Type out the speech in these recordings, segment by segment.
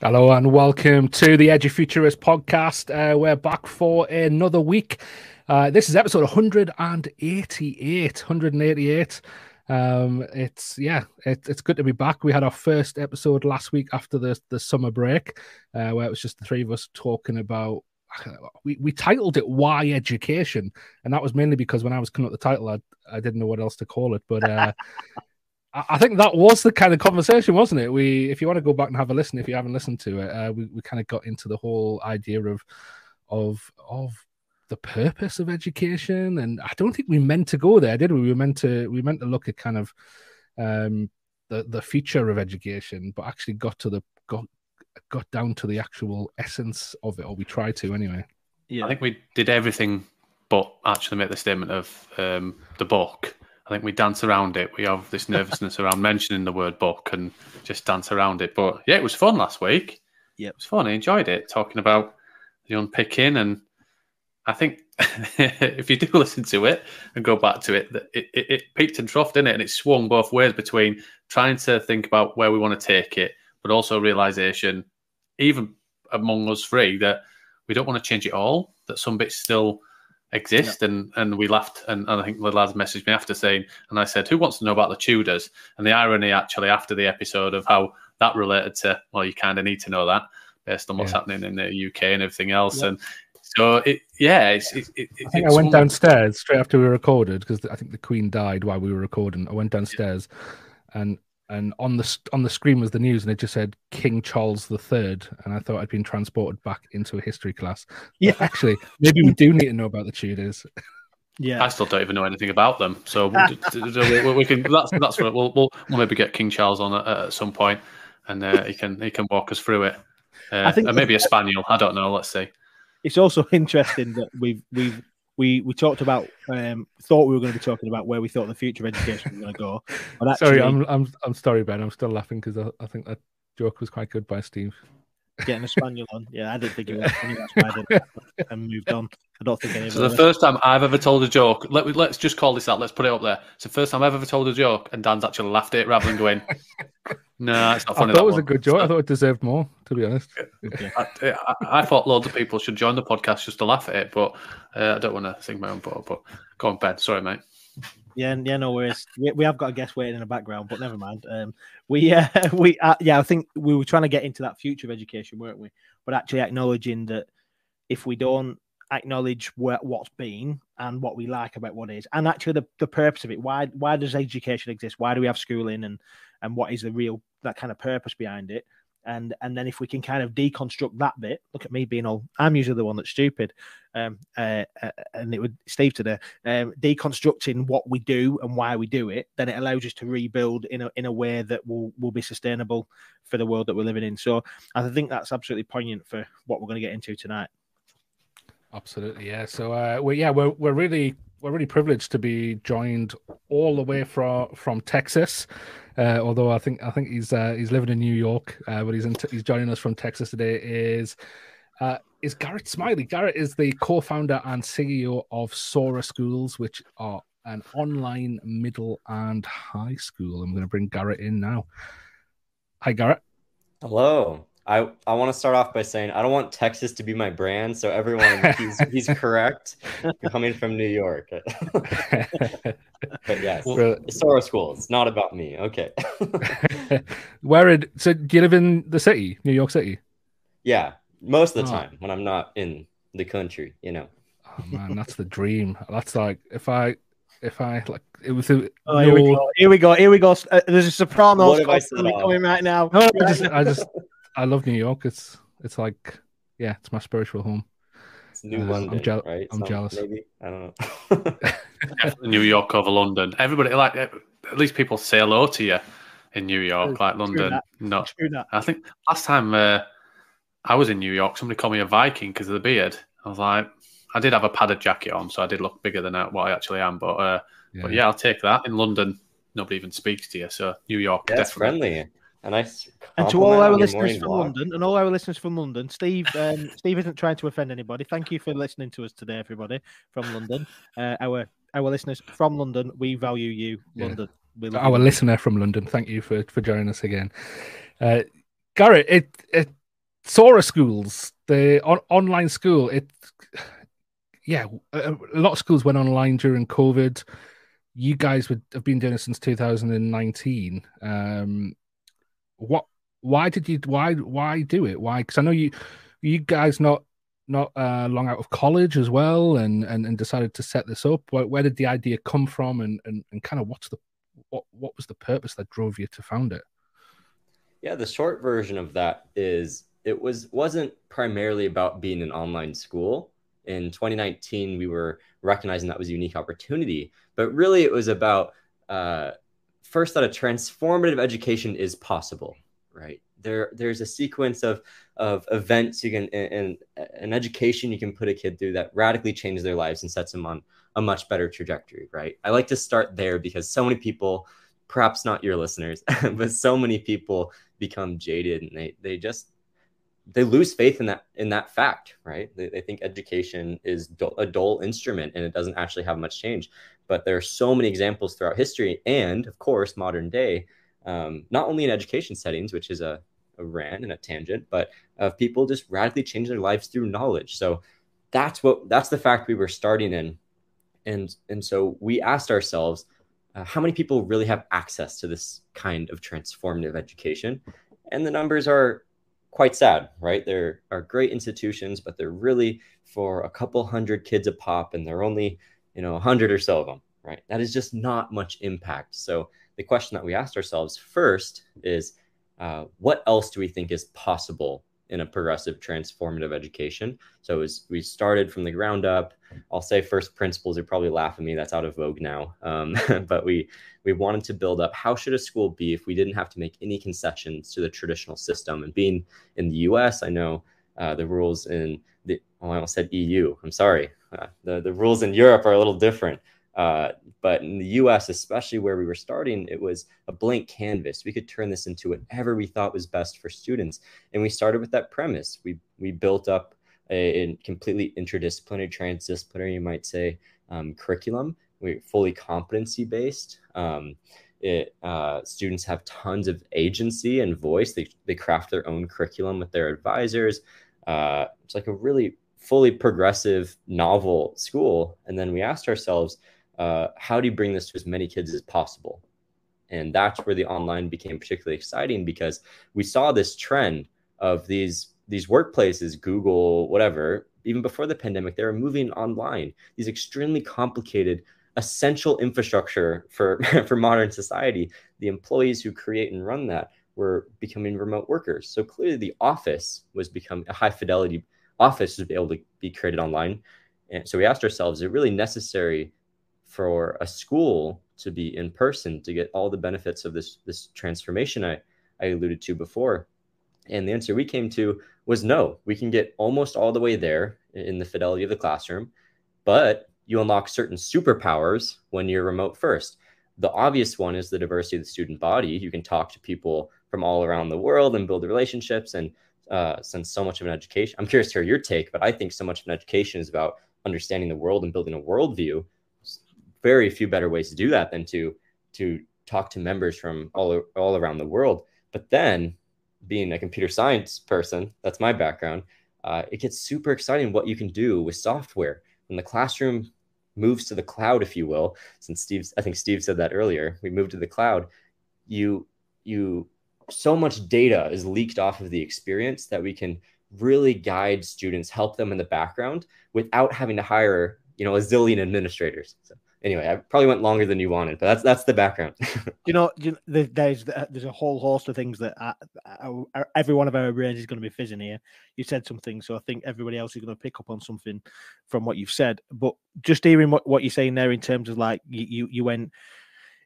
Hello and welcome to the Edge Futurist podcast. We're back for another week. This is episode 188. It's good to be back. We had our first episode last week after the summer break, where it was just the three of us talking about. We titled it "Why Education," and that was mainly because when I was coming up with the title, I didn't know what else to call it, but. I think that was the kind of conversation, wasn't it? If you want to go back and have a listen, if you haven't listened to it, we kind of got into the whole idea of the purpose of education, and I don't think we meant to go there, did we? We meant to look at kind of the future of education, but actually got down to the actual essence of it, or we tried to anyway. Yeah, I think we did everything but actually make the statement of the book. I think we dance around it. We have this nervousness around mentioning the word book and just dance around it. But yeah, it was fun last week. Yeah, it was fun. I enjoyed it, talking about the unpicking. And I think if you do listen to it and go back to it, it peaked and troughed, didn't it? And it swung both ways between trying to think about where we want to take it, but also realization, even among us three, that we don't want to change it all, that some bits still exist. Yep. and we laughed, and I think the lads messaged me after saying, and I said, who wants to know about the Tudors? And the irony actually after the episode of how that related to, well, you kind of need to know that based on what's happening in the UK and everything else. Yep. And so I went downstairs straight after we recorded, because I think the Queen died while we were recording. I went downstairs, and on the screen was the news, and it just said King Charles III, and I thought I'd been transported back into a history class. Yeah, but actually, maybe we do need to know about the Tudors. Yeah, I still don't even know anything about them, so we can. That's what we'll maybe get King Charles on at some point, and he can walk us through it. I think, and maybe a spaniel. I don't know. Let's see. It's also interesting that we talked about, thought we were going to be talking about where we thought the future of education was going to go. But actually, sorry, I'm sorry, Ben. I'm still laughing because I think that joke was quite good by Steve. Getting a spaniel on. Yeah, I didn't think it was funny. That's why I did and moved on. I don't think anybody. So the first time I've ever told a joke, let's just call this out. Let's put it up there. It's the first time I've ever told a joke, and Dan's actually laughed at it rather than going, no, it's not funny. I thought it was a good joke. I thought it deserved more, to be honest. Yeah. I thought loads of people should join the podcast just to laugh at it, but I don't want to sing my own bottle. But go on, Ben. Sorry, mate. Yeah, no worries. We have got a guest waiting in the background, but never mind. I think we were trying to get into that future of education, weren't we? But actually acknowledging that if we don't acknowledge what's been and what we like about what is, and actually the purpose of it, why does education exist? Why do we have schooling, and what is the real, that kind of purpose behind it? And then if we can kind of deconstruct that bit, look at me being all, I'm usually the one that's stupid, and it would Steve today, deconstructing what we do and why we do it, then it allows us to rebuild in a way that will be sustainable for the world that we're living in. So I think that's absolutely poignant for what we're going to get into tonight. Absolutely, yeah. So we're really privileged to be joined all the way from Texas. Although I think he's living in New York, but he's joining us from Texas today. Is Garrett Smiley. Garrett is the co-founder and CEO of Sora Schools, which are an online middle and high school. I'm going to bring Garrett in now. Hi, Garrett. Hello. I want to start off by saying I don't want Texas to be my brand, so everyone, he's correct. You're coming from New York. But yes, Sora School. It's not about me. Okay. So do you live in the city, New York City? Yeah, most of the time when I'm not in the country, you know. Oh man, that's the dream. That's like if I like it was. Here we go. There's a Sopranos coming right now. I love New York. It's like, yeah, it's my spiritual home. It's New London, right? I'm jealous. Maybe. I don't know. New York over London. Everybody, like, at least people say hello to you in New York, like London. True that. I think last time I was in New York, somebody called me a Viking because of the beard. I was like, I did have a padded jacket on, so I did look bigger than what I actually am. But yeah, I'll take that. In London, nobody even speaks to you. So New York, that's definitely friendly. A nice and to all our listeners from blog. London, and all our listeners from London, Steve isn't trying to offend anybody. Thank you for listening to us today, everybody from London. Our listeners from London, we value you, London. Yeah. Our listener from London, thank you for joining us again, Garrett. It Sora Schools, the online school. A lot of schools went online during COVID. You guys would have been doing it since 2019. Why do it? Why? Because I know you guys not long out of college as well, and decided to set this up. Where did the idea come from, and kind of what was the purpose that drove you to found it? Yeah, the short version of that is it wasn't primarily about being an online school. In 2019, we were recognizing that was a unique opportunity, but really it was about first that a transformative education is possible, right? There's a sequence of events you can, and an education you can put a kid through that radically changes their lives and sets them on a much better trajectory, right? I like to start there because so many people, perhaps not your listeners, but so many people become jaded and they lose faith in that fact, right? They think education is a dull instrument and it doesn't actually have much change. But there are so many examples throughout history and, of course, modern day, not only in education settings, which is a rant and a tangent, but of people just radically change their lives through knowledge. So that's the fact we were starting in. And so we asked ourselves, how many people really have access to this kind of transformative education? And the numbers are quite sad, right? There are great institutions, but they're really for a couple hundred kids a pop, and there are only, 100 or so of them, right? That is just not much impact. So the question that we asked ourselves first is, what else do we think is possible in a progressive transformative education? So as we started from the ground up, I'll say first principles, you're probably laughing at me, that's out of vogue now. But we wanted to build up, how should a school be if we didn't have to make any concessions to the traditional system? And being in the US, I know the rules in the, I almost said EU, I'm sorry. The rules in Europe are a little different. But in the US, especially where we were starting, it was a blank canvas. We could turn this into whatever we thought was best for students. And we started with that premise. We built up a completely interdisciplinary, transdisciplinary, you might say, curriculum. We're fully competency-based. Students have tons of agency and voice. They craft their own curriculum with their advisors. It's like a really fully progressive, novel school. And then we asked ourselves, how do you bring this to as many kids as possible? And that's where the online became particularly exciting, because we saw this trend of these workplaces, Google, whatever, even before the pandemic, they were moving online, these extremely complicated, essential infrastructure for modern society. The employees who create and run that were becoming remote workers. So clearly the office was becoming a high fidelity office to be able to be created online. And so we asked ourselves, is it really necessary for a school to be in person to get all the benefits of this transformation I alluded to before? And the answer we came to was no. We can get almost all the way there in the fidelity of the classroom, but you unlock certain superpowers when you're remote first. The obvious one is the diversity of the student body. You can talk to people from all around the world and build relationships. And since so much of an education, I'm curious to hear your take, but I think so much of an education is about understanding the world and building a worldview. Very few better ways to do that than to talk to members from all around the world. But then, being a computer science person, that's my background, it gets super exciting what you can do with software. When the classroom moves to the cloud, if you will, since I think Steve said that earlier, we moved to the cloud, so much data is leaked off of the experience that we can really guide students, help them in the background without having to hire, a zillion administrators. So, anyway, I probably went longer than you wanted, but that's the background. There's a whole host of things that every one of our brains is going to be fizzing here. You said something, so I think everybody else is going to pick up on something from what you've said. But just hearing what you're saying there in terms of like you went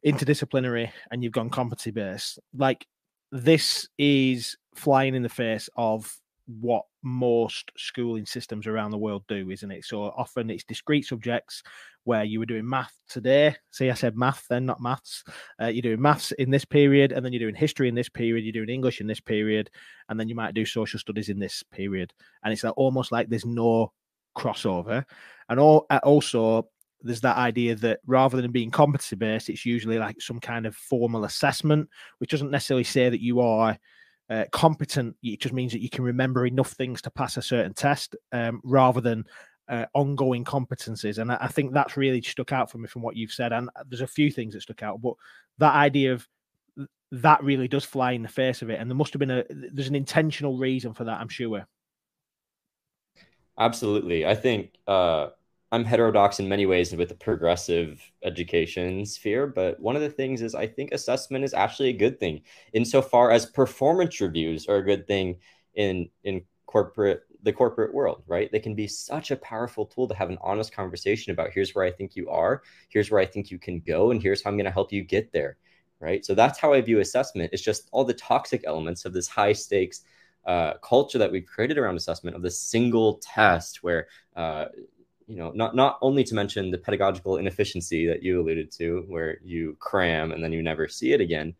interdisciplinary and you've gone competency based, like this is flying in the face of what most schooling systems around the world do, isn't it? So often it's discrete subjects where you were doing math today. See, I said math then, not maths. You're doing maths in this period, and then you're doing history in this period, you're doing English in this period, and then you might do social studies in this period. And it's almost like there's no crossover. And also there's that idea that rather than being competency-based, it's usually like some kind of formal assessment, which doesn't necessarily say that you are competent, it just means that you can remember enough things to pass a certain test, rather than ongoing competencies. And I think that's really stuck out for me from what you've said. And there's a few things that stuck out, but that idea of that really does fly in the face of it. And there must have been there's an intentional reason for that, I'm sure. Absolutely. I think I'm heterodox in many ways with the progressive education sphere, but one of the things is I think assessment is actually a good thing insofar as performance reviews are a good thing in the corporate world, right? They can be such a powerful tool to have an honest conversation about here's where I think you are, here's where I think you can go, and here's how I'm going to help you get there, right? So that's how I view assessment. It's just all the toxic elements of this high stakes culture that we've created around assessment of this single test where, not only to mention the pedagogical inefficiency that you alluded to, where you cram and then you never see it again.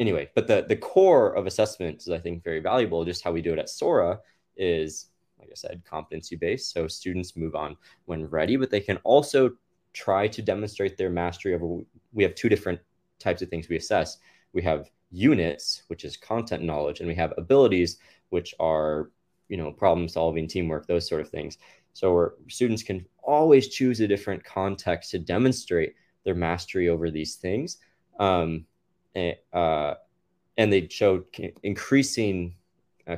Anyway, but the core of assessment is, I think, very valuable. Just how we do it at Sora is, like I said, competency-based. So students move on when ready, but they can also try to demonstrate their mastery over. We have two different types of things we assess. We have units, which is content knowledge, and we have abilities, which are, problem-solving, teamwork, those sort of things. So students can always choose a different context to demonstrate their mastery over these things. And they showed increasing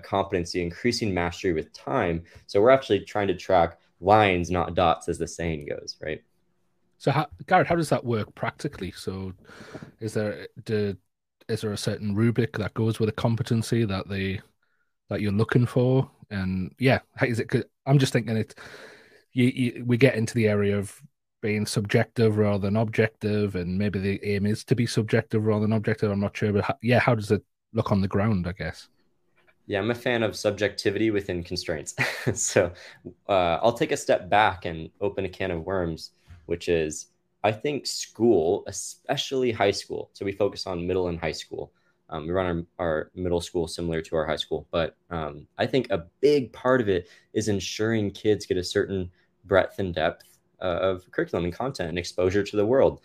competency, increasing mastery with time. So we're actually trying to track lines, not dots, as the saying goes, right? So, Garrett, how does that work practically? So is there a certain rubric that goes with a competency that you're looking for? And yeah, is it? 'Cause I'm just thinking we get into the area of being subjective rather than objective, and maybe the aim is to be subjective rather than objective. I'm not sure, but how does it look on the ground, I guess? Yeah, I'm a fan of subjectivity within constraints. So I'll take a step back and open a can of worms, which is, I think school, especially high school. So we focus on middle and high school. We run our middle school similar to our high school, but I think a big part of it is ensuring kids get a certain breadth and depth of curriculum and content and exposure to the world.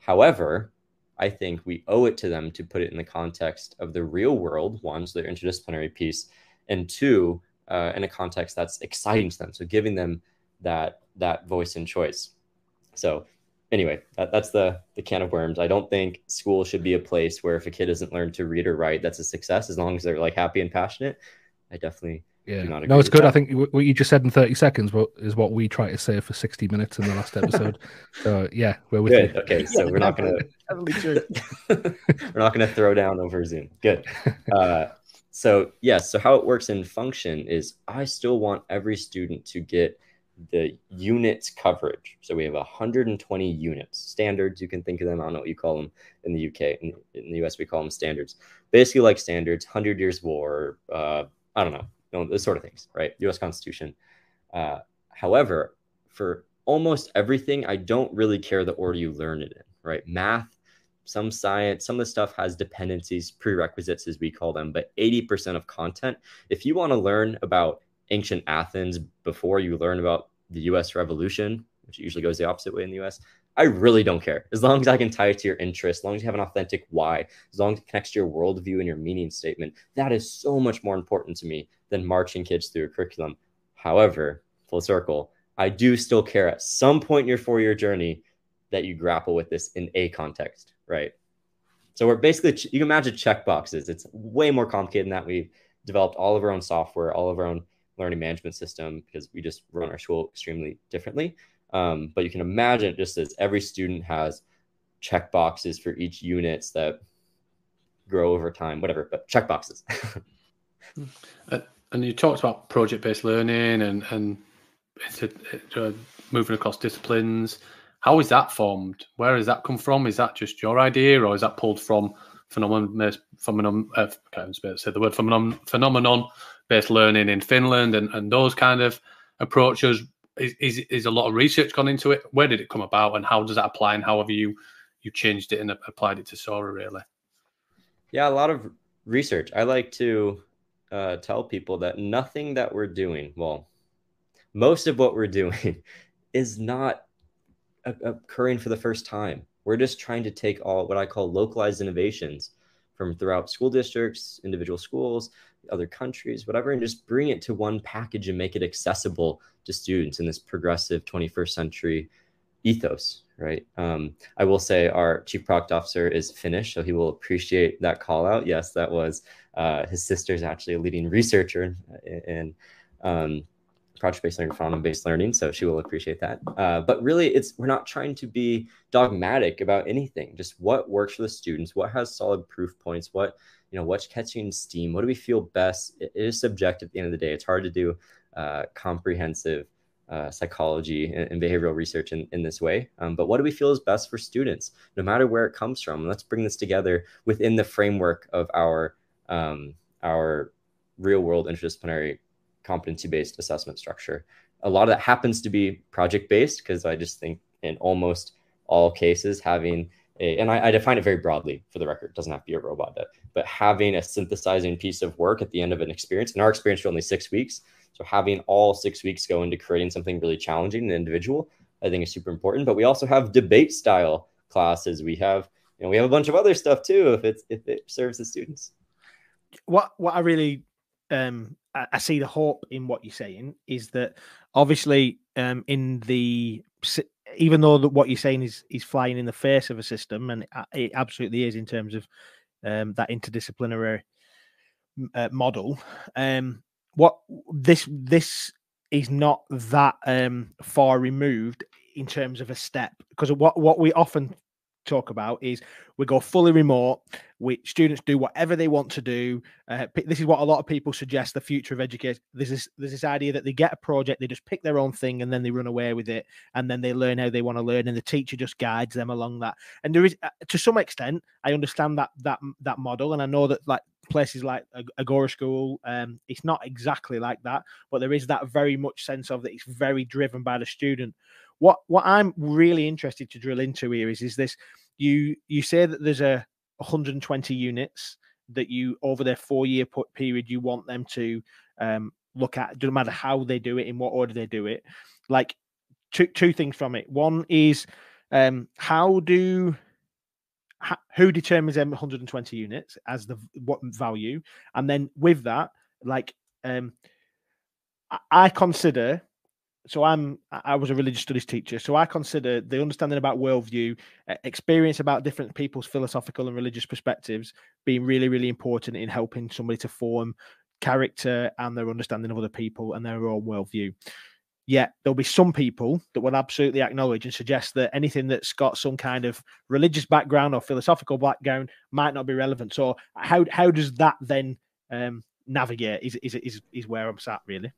However, I think we owe it to them to put it in the context of the real world, one, so their interdisciplinary piece, and two, in a context that's exciting to them. So giving them that voice and choice. So anyway, that's the can of worms. I don't think school should be a place where if a kid doesn't learn to read or write, that's a success, as long as they're happy and passionate. I definitely... Yeah, no, it's good. That. I think what you just said in 30 seconds is what we try to say for 60 minutes in the last episode. So yeah, we're with good. You. Okay, so we're not going to throw down over Zoom. Good. So how it works in function is I still want every student to get the units coverage. So we have 120 units, standards. You can think of them. I don't know what you call them in the UK. In the US, we call them standards. Basically, like standards, 100 Years War. I don't know. No, those sort of things, right? U.S. Constitution. However, for almost everything, I don't really care the order you learn it in, right? Math, some science, some of the stuff has dependencies, prerequisites, as we call them, but 80% of content, if you want to learn about ancient Athens before you learn about the U.S. Revolution, which usually goes the opposite way in the U.S., I really don't care. As long as I can tie it to your interest, as long as you have an authentic why, as long as it connects to your worldview and your meaning statement, that is so much more important to me than marching kids through a curriculum. However, full circle, I do still care at some point in your four-year journey that you grapple with this in a context, right? So we're basically, you can imagine checkboxes. It's way more complicated than that. We've developed all of our own software, all of our own learning management system, because we just run our school extremely differently. But you can imagine just as every student has check boxes for each units that grow over time, whatever, but check boxes. And you talked about project-based learning and moving across disciplines. How is that formed? Where has that come from? Is that just your idea, or is that pulled from phenomenon-based learning in Finland and those kind of approaches? Is a lot of research gone into it? Where did it come about, and how does that apply, and how have you changed it and applied it to Sora, really? Yeah, a lot of research. I like to tell people that nothing that we're doing, well, most of what we're doing is not occurring for the first time. We're just trying to take all what I call localized innovations from throughout school districts, individual schools, other countries, whatever, and just bring it to one package and make it accessible to students in this progressive 21st century ethos, right? I will say our chief product officer is Finnish, so he will appreciate that call out. Yes, that was his sister is actually a leading researcher in project-based learning, phenomenon-based learning, so she will appreciate that. But really, we're not trying to be dogmatic about anything. Just what works for the students, what has solid proof points, what's catching steam, what do we feel best? It is subjective at the end of the day. It's hard to do comprehensive psychology and behavioral research in this way. But what do we feel is best for students, no matter where it comes from? And let's bring this together within the framework of our real-world interdisciplinary competency-based assessment structure. A lot of that happens to be project-based, because I just think in almost all cases having I define it very broadly for the record, it doesn't have to be a robot, but having a synthesizing piece of work at the end of an experience, and our experience was only 6 weeks, so having all 6 weeks go into creating something really challenging and individual, I think is super important. But we also have debate style classes. We have, we have a bunch of other stuff too, if it serves the students. What I really, I see the hope in what you're saying is that obviously even though what you're saying is flying in the face of a system, and it absolutely is in terms of that interdisciplinary model, what this is not that far removed in terms of a step, because what we often talk about is we go fully remote, students do whatever they want to do. This is what a lot of people suggest the future of education. There's this idea that they get a project, they just pick their own thing, and then they run away with it, and then they learn how they want to learn, and the teacher just guides them along that. And there is, to some extent, I understand that model, and I know that like places like Agora School, it's not exactly like that, but there is that very much sense of that it's very driven by the student. What I'm really interested to drill into here is this: you say that there's 120 units that you, over their 4-year period, you want them to look at. Doesn't matter how they do it, in what order they do it. Like two things from it. One is who determines them 120 units as what value, and then with that, like I consider. So I was a religious studies teacher, so I consider the understanding about worldview, experience about different people's philosophical and religious perspectives being really, really important in helping somebody to form character and their understanding of other people and their own worldview. Yet there'll be some people that will absolutely acknowledge and suggest that anything that's got some kind of religious background or philosophical background might not be relevant. So how does that then navigate is where I'm sat, really.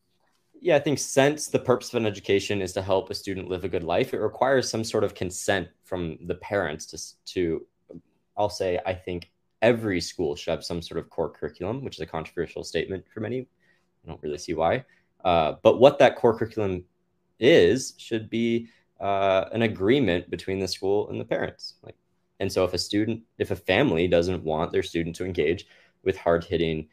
Yeah, I think since the purpose of an education is to help a student live a good life, it requires some sort of consent from the parents to I'll say, I think every school should have some sort of core curriculum, which is a controversial statement for many. I don't really see why. But what that core curriculum is should be an agreement between the school and the parents. And so if a family doesn't want their student to engage with hard-hitting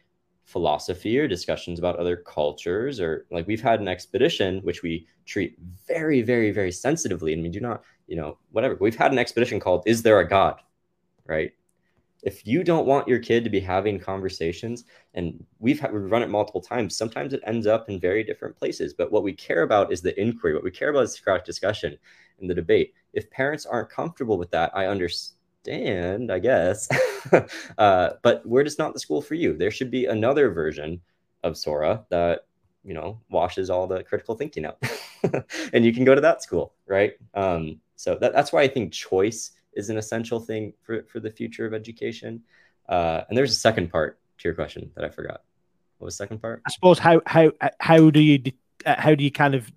philosophy or discussions about other cultures, or like we've had an expedition which we treat very, very, very sensitively, and we do not, whatever. We've had an expedition called "Is There a God?" Right? If you don't want your kid to be having conversations, and we've run it multiple times, sometimes it ends up in very different places. But what we care about is the inquiry. What we care about is Socratic discussion and the debate. If parents aren't comfortable with that, I understand. I guess, but we're just not the school for you. There should be another version of Sora that, washes all the critical thinking out, and you can go to that school, right? So that's why I think choice is an essential thing for the future of education. And there's a second part to your question that I forgot. What was the second part? I suppose how do you kind of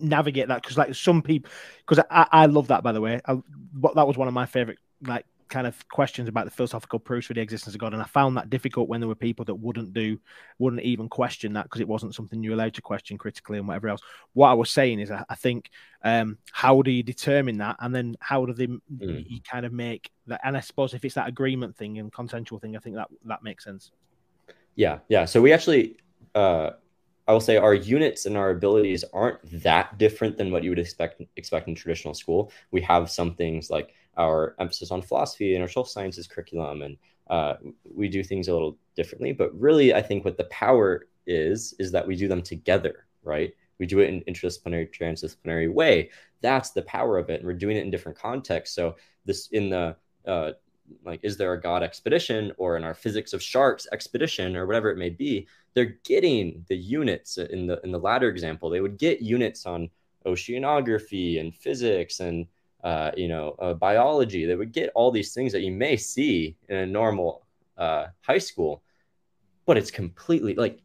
navigate that? Because like some people, because I love that, by the way. That was one of my favorite, like, kind of questions about the philosophical proofs for the existence of God, and I found that difficult when there were people that wouldn't even question that, because it wasn't something you were allowed to question critically and whatever else. What I was saying is, I think how do you determine that, and then how do they you kind of make that? And I suppose if it's that agreement thing and consensual thing, I think that makes sense. Yeah. So we actually, I will say our units and our abilities aren't that different than what you would expect in traditional school. We have some things like our emphasis on philosophy and our social sciences curriculum and we do things a little differently. But really, I think what the power is that we do them together, right? We do it in an interdisciplinary, transdisciplinary way. That's the power of it. And we're doing it in different contexts. So this in the like, is there a God expedition, or in our physics of sharks expedition, or whatever it may be, they're getting the units in the latter example. They would get units on oceanography and physics and, biology. They would get all these things that you may see in a normal high school, but it's completely like,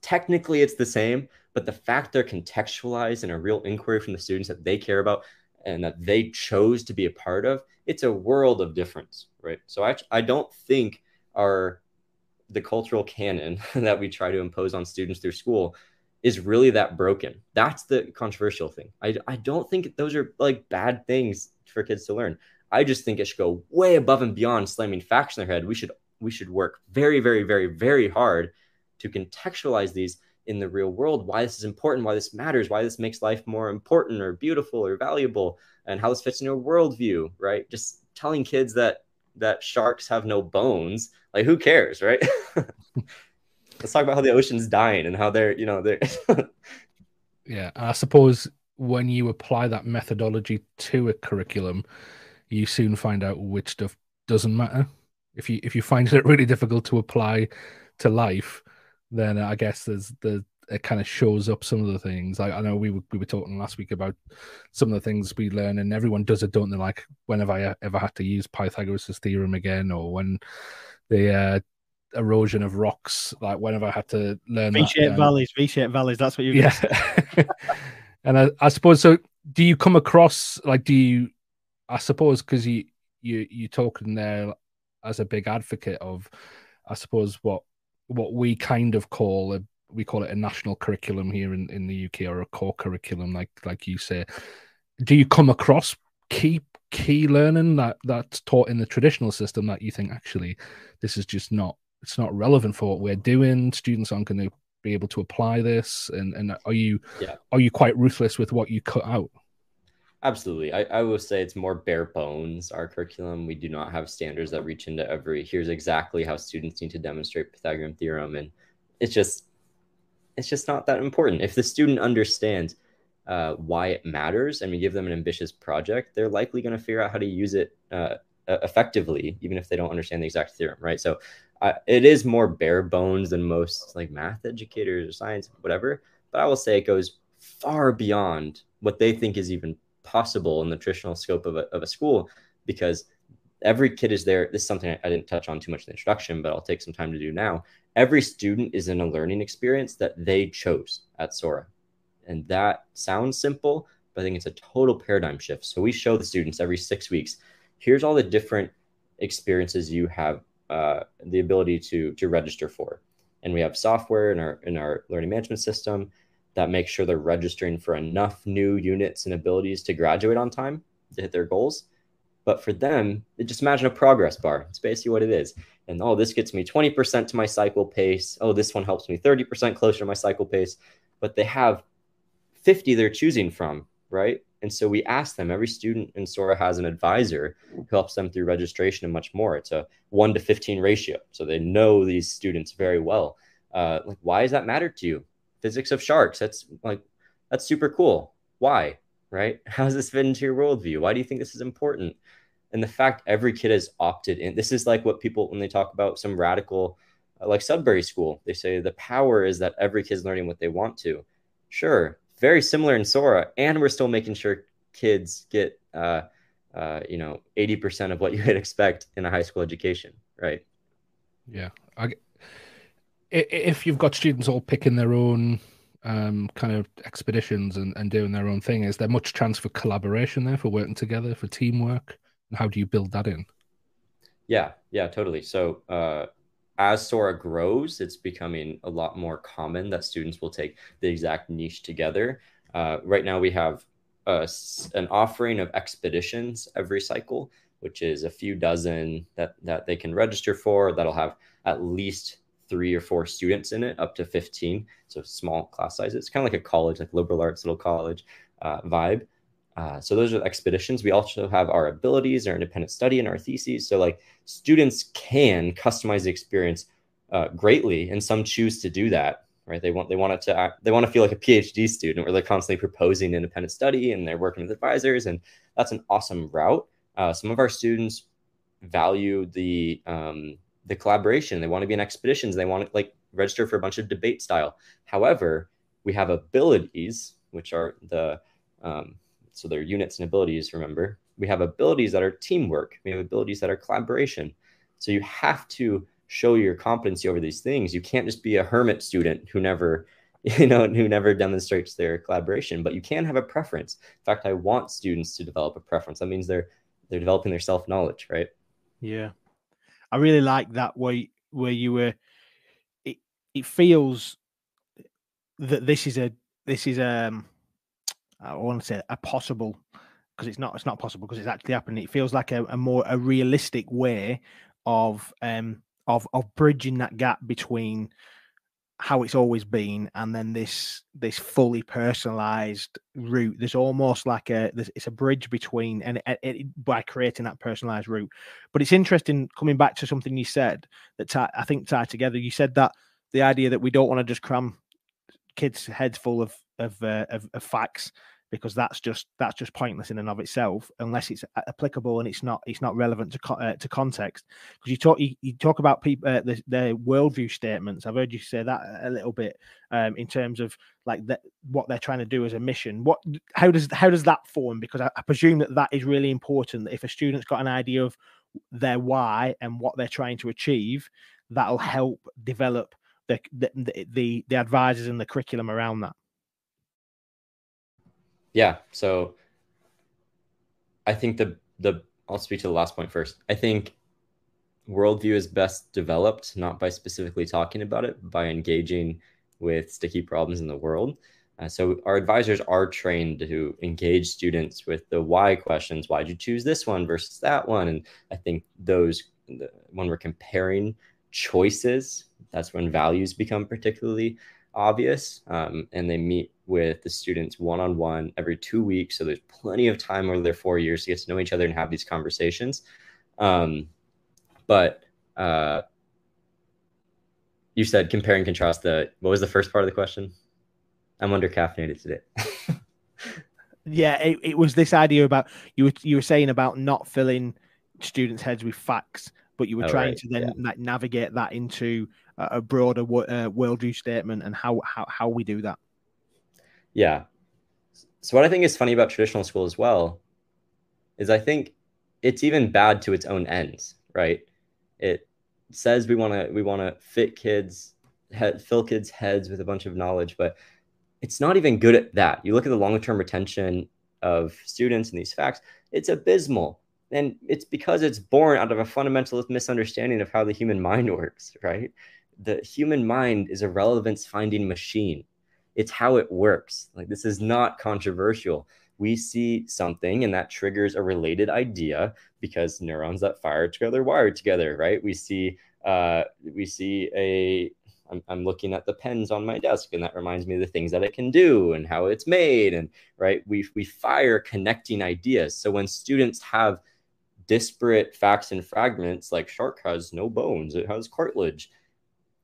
technically it's the same, but the fact they're contextualized in a real inquiry from the students that they care about and that they chose to be a part of, it's a world of difference, right? So I don't think the cultural canon that we try to impose on students through school is really that broken. That's the controversial thing. I don't think those are like bad things for kids to learn. I just think it should go way above and beyond slamming facts in their head. We should work very, very, very, very hard to contextualize these in the real world, why this is important, why this matters, why this makes life more important or beautiful or valuable, and how this fits in your worldview, right? Just telling kids that sharks have no bones, like, who cares, right? Let's talk about how the ocean's dying and how they're yeah. I suppose when you apply that methodology to a curriculum, you soon find out which stuff doesn't matter. If you find it really difficult to apply to life, then I guess it kind of shows up some of the things. I know we were talking last week about some of the things we learn, and everyone does it, don't they? Like, when have I ever had to use Pythagoras' theorem again, or when the erosion of rocks, like, when have I had to learn V-shaped valleys, that's what you guys yeah. And I suppose, so do you come across, like, I suppose, because you talk in there as a big advocate of, I suppose, what we kind of call a national curriculum here in the UK, or a core curriculum, like you say. Do you come across key learning that's taught in the traditional system that you think, actually, this is just not, it's not relevant for what we're doing, students aren't going to be able to apply this, and are you quite ruthless with what you cut out? Absolutely. I will say it's more bare bones, our curriculum. We do not have standards that reach into here's exactly how students need to demonstrate Pythagorean theorem. And it's just not that important. If the student understands why it matters and we give them an ambitious project, they're likely going to figure out how to use it effectively, even if they don't understand the exact theorem, right? So it is more bare bones than most, like, math educators or science, whatever. But I will say it goes far beyond what they think is even possible in the traditional scope of a school, because every kid is there. This is something I didn't touch on too much in the introduction, but I'll take some time to do now. Every student is in a learning experience that they chose at Sora. And that sounds simple, but I think it's a total paradigm shift. So we show the students every 6 weeks, here's all the different experiences you have the ability to register for. And we have software in our learning management system that makes sure they're registering for enough new units and abilities to graduate on time to hit their goals. But for them, just imagine a progress bar. It's basically what it is. And, oh, this gets me 20% to my cycle pace. Oh, this one helps me 30% closer to my cycle pace. But they have 50 they're choosing from, right? And so we ask them, every student in Sora has an advisor who helps them through registration and much more. It's a 1-to-15 ratio. So they know these students very well. Like, why does that matter to you? Physics of sharks, that's super cool. Why, right? How does this fit into your worldview? Why do you think this is important? And the fact every kid has opted in, this is like what people, when they talk about some radical, like Sudbury School, they say the power is that every kid's learning what they want to. Sure, very similar in Sora, and we're still making sure kids get 80% of what you would expect in a high school education, right? Yeah, if you've got students all picking their own kind of expeditions and doing their own thing, is there much chance for collaboration there, for working together, for teamwork? And how do you build that in? Yeah, totally. So as Sora grows, it's becoming a lot more common that students will take the exact niche together. Right now we have an offering of expeditions every cycle, which is a few dozen that they can register for, that'll have at least 3 or 4 students in it, up to 15. So small class sizes. It's kind of like a college, like liberal arts, little college vibe. So those are the expeditions. We also have our abilities, our independent study, and our theses. So like students can customize the experience greatly, and some choose to do that, right? They want to feel like a PhD student where they're constantly proposing independent study and they're working with advisors, and that's an awesome route. Some of our students value the collaboration. They want to be in expeditions. They want to like register for a bunch of debate style. However, we have abilities, which are the so they're units and abilities. Remember, we have abilities that are teamwork. We have abilities that are collaboration. So you have to show your competency over these things. You can't just be a hermit student who never demonstrates their collaboration, but you can have a preference. In fact, I want students to develop a preference. That means they're developing their self-knowledge, right? Yeah. I really like that way where you were, it feels that this is I want to say a possible, because it's not possible because it's actually happening. It feels like a more realistic way of bridging that gap between how it's always been and then this fully personalized route. There's almost like it's a bridge between, and by creating that personalized route. But it's interesting, coming back to something you said that I think tied together. You said that the idea that we don't want to just cram kids' heads full of facts, because that's just pointless in and of itself, unless it's applicable and it's not relevant to context. Because you talk about people, their worldview statements. I've heard you say that a little bit in terms of like what they're trying to do as a mission. How does that form? Because I presume that is really important. That if a student's got an idea of their why and what they're trying to achieve, that'll help develop the advisors and the curriculum around that. Yeah. So I think I'll speak to the last point first. I think worldview is best developed not by specifically talking about it, but by engaging with sticky problems in the world. So our advisors are trained to engage students with the why questions. Why'd you choose this one versus that one? And I think when we're comparing choices, that's when values become particularly obvious, and they meet with the students one-on-one every 2 weeks. So there's plenty of time over their 4 years to get to know each other and have these conversations. But you said compare and contrast. What was the first part of the question? I'm under caffeinated today. Yeah, it was this idea about you were saying about not filling students' heads with facts, but you were trying to navigate that into a broader worldview statement and how we do that. Yeah. So what I think is funny about traditional school as well is I think it's even bad to its own ends, right? It says we want to fill kids' heads with a bunch of knowledge, but it's not even good at that. You look at the long-term retention of students and these facts, it's abysmal. And it's because it's born out of a fundamentalist misunderstanding of how the human mind works, right? The human mind is a relevance-finding machine. It's how it works. Like, this is not controversial. We see something and that triggers a related idea because neurons that fire together wire together, right? I'm looking at the pens on my desk and that reminds me of the things that it can do and how it's made, and right, we fire connecting ideas. So when students have disparate facts and fragments, like shark has no bones, it has cartilage.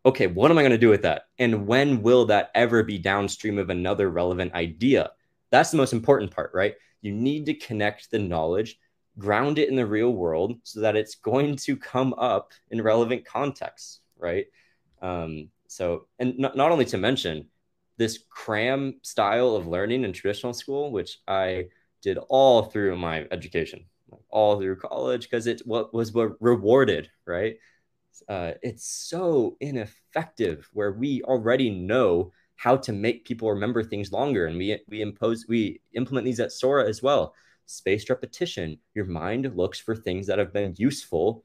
Okay, what am I going to do with that? And when will that ever be downstream of another relevant idea? That's the most important part, right? You need to connect the knowledge, ground it in the real world so that it's going to come up in relevant contexts, right? So, and not only to mention this cram style of learning in traditional school, which I did all through my education, all through college, because it's what was rewarded, right? It's so ineffective, where we already know how to make people remember things longer. And we implement these at Sora as well. Spaced repetition. Your mind looks for things that have been useful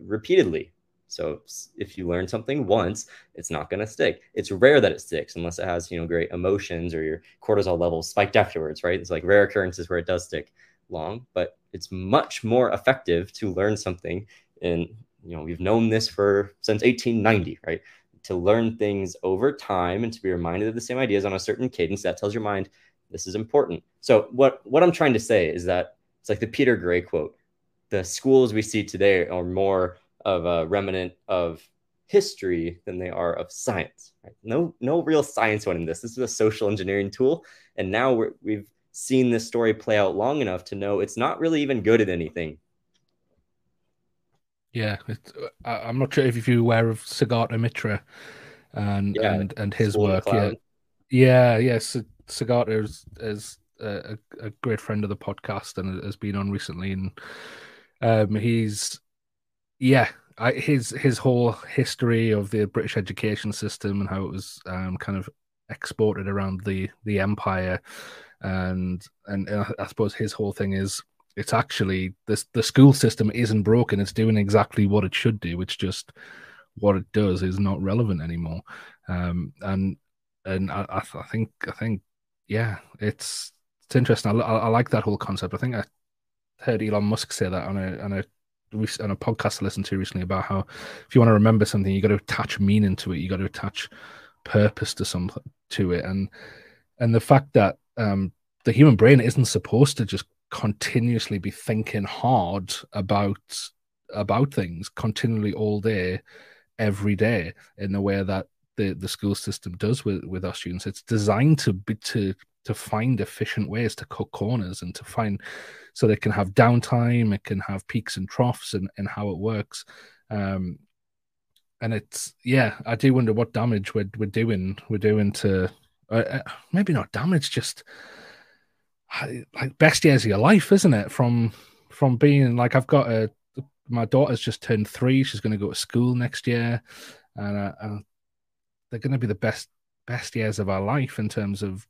repeatedly. So if you learn something once, it's not going to stick. It's rare that it sticks unless it has, great emotions or your cortisol levels spiked afterwards, right? It's like rare occurrences where it does stick long, but it's much more effective to learn something in we've known this since 1890, right? To learn things over time and to be reminded of the same ideas on a certain cadence, that tells your mind This is important. So what I'm trying to say is that it's like the Peter Gray quote. The schools we see today are more of a remnant of history than they are of science. Right? No real science went in this. This is a social engineering tool. And now we've seen this story play out long enough to know it's not really even good at anything. Yeah, I'm not sure if you're aware of Sugata Mitra and his work. Sugata is a great friend of the podcast and has been on recently. And his whole history of the British education system and how it was kind of exported around the empire, and I suppose his whole thing is, it's actually the school system isn't broken. It's doing exactly what it should do. It's just what it does is not relevant anymore. I think it's interesting. I like that whole concept. I think I heard Elon Musk say that on a podcast I listened to recently about how if you want to remember something, you got to attach meaning to it. You got to attach purpose to something, to it. And the fact that the human brain isn't supposed to just continuously be thinking hard about things continually all day, every day, in the way that the school system does with our students. It's designed to find efficient ways to cut corners and to find so they can have downtime, it can have peaks and troughs and how it works. And it's, yeah, I do wonder what damage we're doing to, maybe not damage, just like best years of your life, isn't it? From being like, I've got my daughter's just turned 3. She's going to go to school next year, and they're going to be the best years of our life in terms of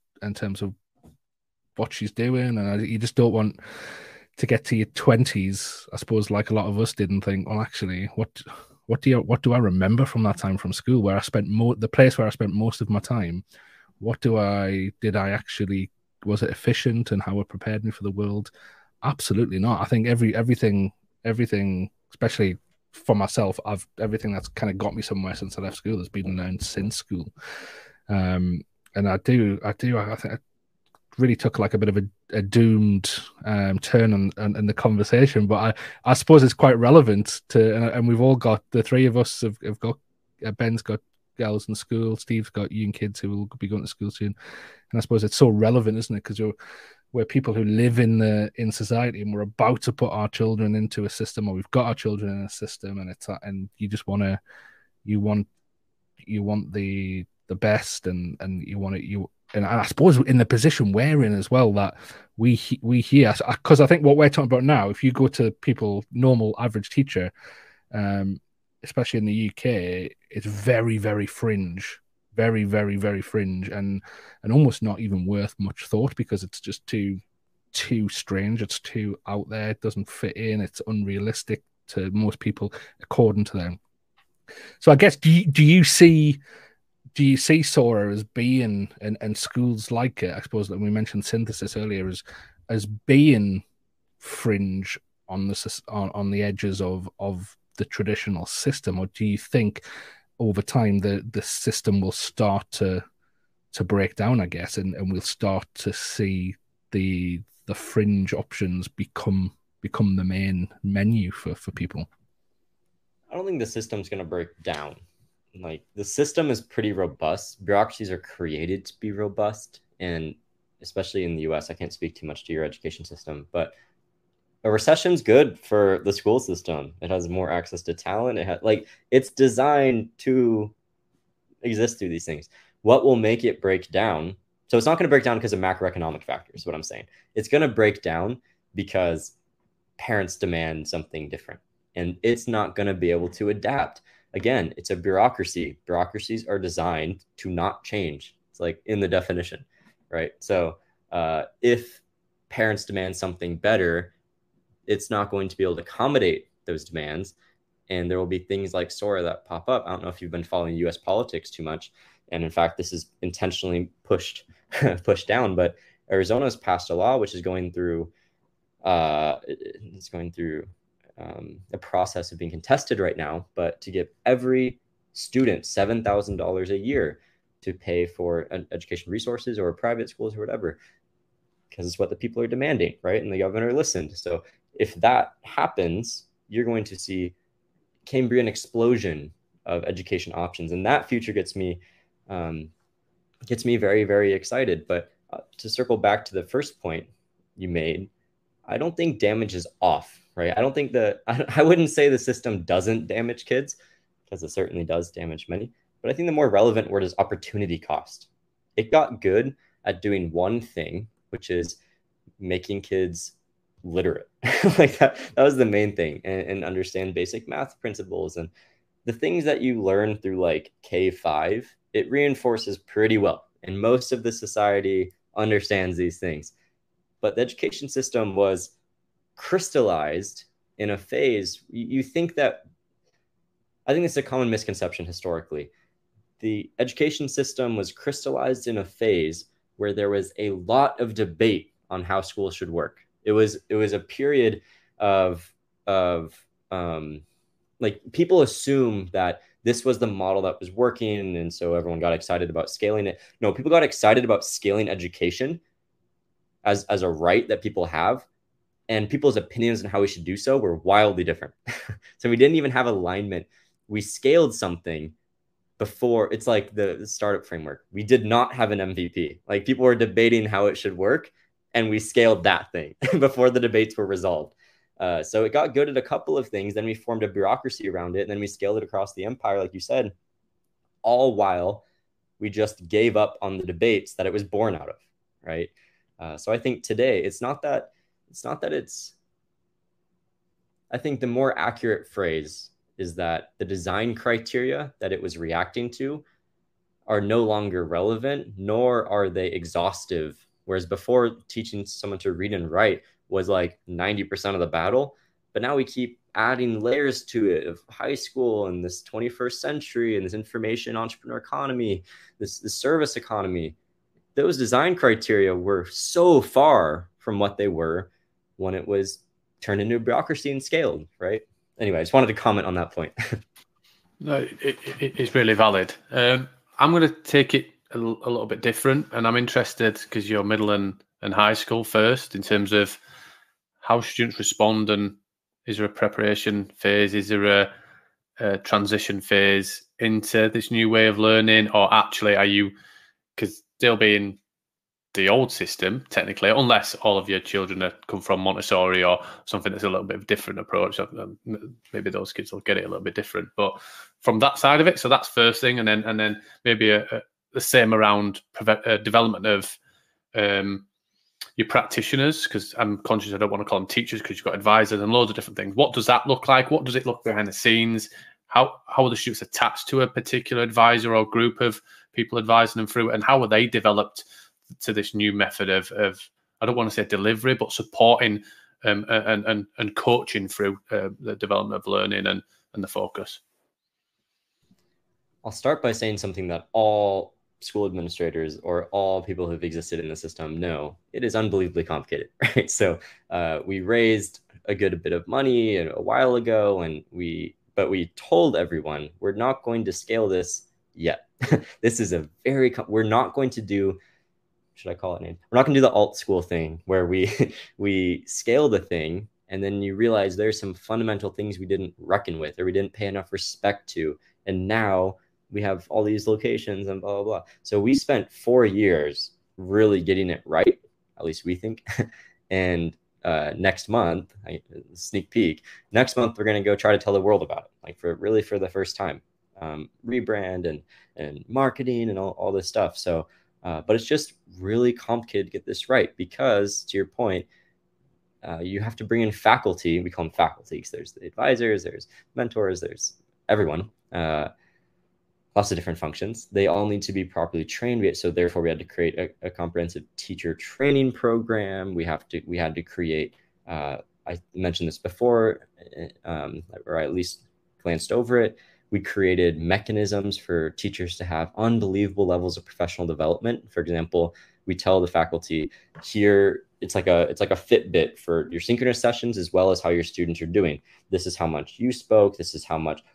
what she's doing. And you just don't want to get to your 20s, I suppose, like a lot of us did, and think, well, actually, what do I remember from that time from school, where I spent the place where I spent most of my time? Was it efficient, and how it prepared me for the world? Absolutely not. I think everything, especially for myself, everything that's kind of got me somewhere since I left school has been learned since school. And I think I really took like a bit of a doomed turn in the conversation, but I suppose it's quite relevant to, and we've all got, the three of us have got, Ben's got girls in school, Steve's got young kids who will be going to school soon, and I suppose it's so relevant, isn't it? Because we're people who live in society, and we're about to put our children into a system, or we've got our children in a system, and it's and you just want the best, and you want it, and I suppose in the position we're in as well, that we hear, because I think what we're talking about now, if you go to people, normal average teacher, especially in the UK, it's very, very fringe, very, very, very fringe, and almost not even worth much thought, because it's just too strange. It's too out there. It doesn't fit in. It's unrealistic to most people, according to them. So I guess, do you see Sora as being, and schools like it, I suppose, that we mentioned synthesis earlier, as being fringe on the edges of the traditional system? Or do you think over time the system will start to break down, I guess, and we'll start to see the fringe options become the main menu for people? I don't think the system's going to break down. Like, the system is pretty robust. Bureaucracies are created to be robust, and especially in the US, I can't speak too much to your education system, but a recession's good for the school system. It has more access to talent. It's designed to exist through these things. What will make it break down? So it's not going to break down because of macroeconomic factors, what I'm saying. It's going to break down because parents demand something different, and it's not going to be able to adapt. Again, it's a bureaucracy. Bureaucracies are designed to not change. It's like in the definition, right? So if parents demand something better, it's not going to be able to accommodate those demands. And there will be things like Sora that pop up. I don't know if you've been following US politics too much. And in fact, this is intentionally pushed down, but Arizona's passed a law, which is going through a process of being contested right now, but to give every student $7,000 a year to pay for education resources or private schools or whatever. because it's what the people are demanding, right? And the governor listened. So if that happens, you're going to see Cambrian explosion of education options. And that future gets me very, very excited. But to circle back to the first point you made, I don't think damage is off, right? I don't think that, I wouldn't say the system doesn't damage kids, because it certainly does damage many. But I think the more relevant word is opportunity cost. It got good at doing one thing, which is making kids literate. Like that was the main thing, and understand basic math principles. And the things that you learn through like K-5, it reinforces pretty well. And most of the society understands these things. But the education system was crystallized in a phase. You think that, I think it's a common misconception historically. The education system was crystallized in a phase where there was a lot of debate on how schools should work. It was a period of like people assumed that this was the model that was working, and so everyone got excited about scaling it. No, people got excited about scaling education as a right that people have, and people's opinions on how we should do so were wildly different. So we didn't even have alignment. We scaled something before. It's like the startup framework. We did not have an MVP. Like people were debating how it should work, and we scaled that thing before the debates were resolved. So it got good at a couple of things. Then we formed a bureaucracy around it. And then we scaled it across the empire, like you said, all while we just gave up on the debates that it was born out of, right? So I think today I think the more accurate phrase is that the design criteria that it was reacting to are no longer relevant, nor are they exhaustive. Whereas before, teaching someone to read and write was like 90% of the battle, but now we keep adding layers to it of high school and this 21st century and this information entrepreneur economy, this service economy. Those design criteria were so far from what they were when it was turned into a bureaucracy and scaled, right? Anyway, I just wanted to comment on that point. No, it's really valid. I'm going to take it a little bit different, and I'm interested because you're middle and high school first in terms of how students respond, and is there a preparation phase? Is there a transition phase into this new way of learning? Or actually, are you, because they'll be in the old system technically, unless all of your children come from Montessori or something that's a little bit of a different approach. Maybe those kids will get it a little bit different, but from that side of it. So that's first thing. And then maybe the same around development of your practitioners, because I'm conscious I don't want to call them teachers because you've got advisors and loads of different things. What does that look like? What does it look behind the scenes? How are the students attached to a particular advisor or group of people advising them through it? And how are they developed to this new method of I don't want to say delivery, but supporting and coaching through the development of learning and the focus? I'll start by saying something that all school administrators or all people who've existed in the system know. It is unbelievably complicated, right? So we raised a good bit of money a while ago, but we told everyone, we're not going to scale this yet. This is we're not going to do, should I call it name? We're not going to do the alt school thing where we scale the thing and then you realize there's some fundamental things we didn't reckon with or we didn't pay enough respect to. And now we have all these locations and blah, blah, blah. So we spent 4 years really getting it right, at least we think. And next month, sneak peek, next month, we're going to go try to tell the world about it, like for the first time, rebrand and marketing and all this stuff. So, but it's just really complicated to get this right because, to your point, you have to bring in faculty. We call them faculty. So there's the advisors, there's mentors, there's everyone. Lots of different functions. They all need to be properly trained. So therefore, we had to create a comprehensive teacher training program. We had to create, I mentioned this before, or I at least glanced over it. We created mechanisms for teachers to have unbelievable levels of professional development. For example, we tell the faculty here, it's like a Fitbit for your synchronous sessions, as well as how your students are doing. This is how much you spoke.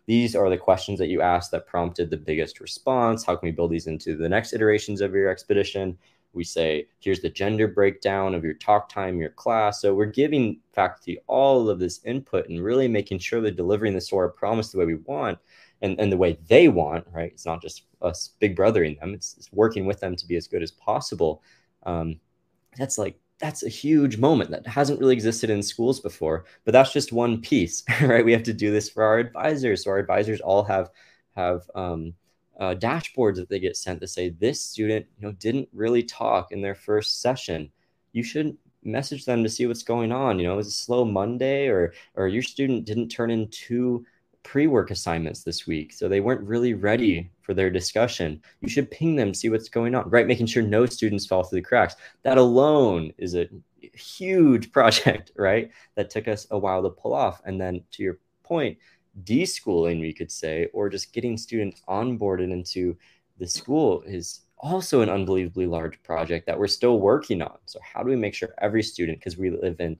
These are the questions that you asked that prompted the biggest response. How can we build these into the next iterations of your expedition? We say, here's the gender breakdown of your talk time, your class. So we're giving faculty all of this input and really making sure they're delivering the Sora promise the way we want and the way they want, right? It's not just us big brothering them. It's working with them to be as good as possible. That's a huge moment that hasn't really existed in schools before, but that's just one piece, right? We have to do this for our advisors. So our advisors all have dashboards that they get sent to say, this student, you know, didn't really talk in their first session. You should message them to see what's going on. You know, it was a slow Monday, or your student didn't turn in 2 pre-work assignments this week, so they weren't really ready for their discussion. You should ping them, see what's going on, right? Making sure no students fall through the cracks. That alone is a huge project, right? That took us a while to pull off. And then to your point, deschooling, we could say, or just getting students onboarded into the school is also an unbelievably large project that we're still working on. So how do we make sure every student, because we live in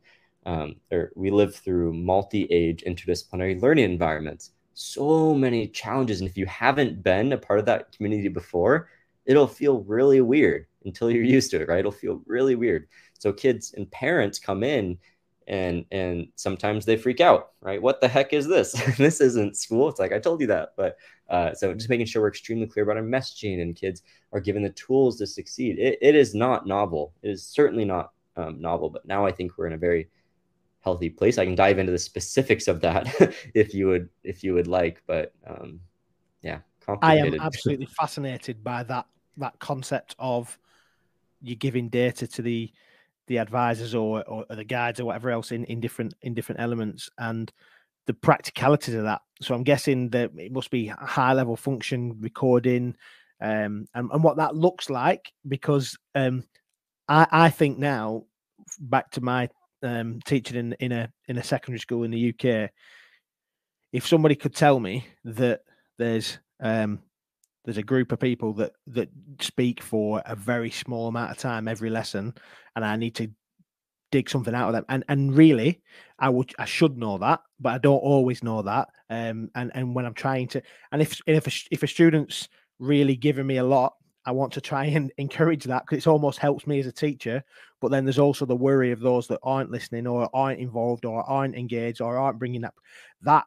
we live through multi-age interdisciplinary learning environments. So many challenges. And if you haven't been a part of that community before, it'll feel really weird until you're used to it, right? It'll feel really weird. So kids and parents come in and sometimes they freak out, right? What the heck is this? This isn't school. It's like, I told you that. But so just making sure we're extremely clear about our messaging and kids are given the tools to succeed. It is not novel. It is certainly not novel. But now I think we're in a very healthy place. I can dive into the specifics of that if you would like, but yeah, complicated. I am absolutely fascinated by that concept of you giving data to the advisors or the guides or whatever else in different elements and the practicalities of that. So I'm guessing that it must be high level function recording and what that looks like, because I think now back to my teaching in a secondary school in the UK, if somebody could tell me that there's a group of people that speak for a very small amount of time every lesson, and I need to dig something out of them, and really I should know that, but I don't always know that, and when I'm trying to, and if a student's really giving me a lot, I want to try and encourage that because it almost helps me as a teacher. But then there's also the worry of those that aren't listening or aren't involved or aren't engaged or aren't bringing up. That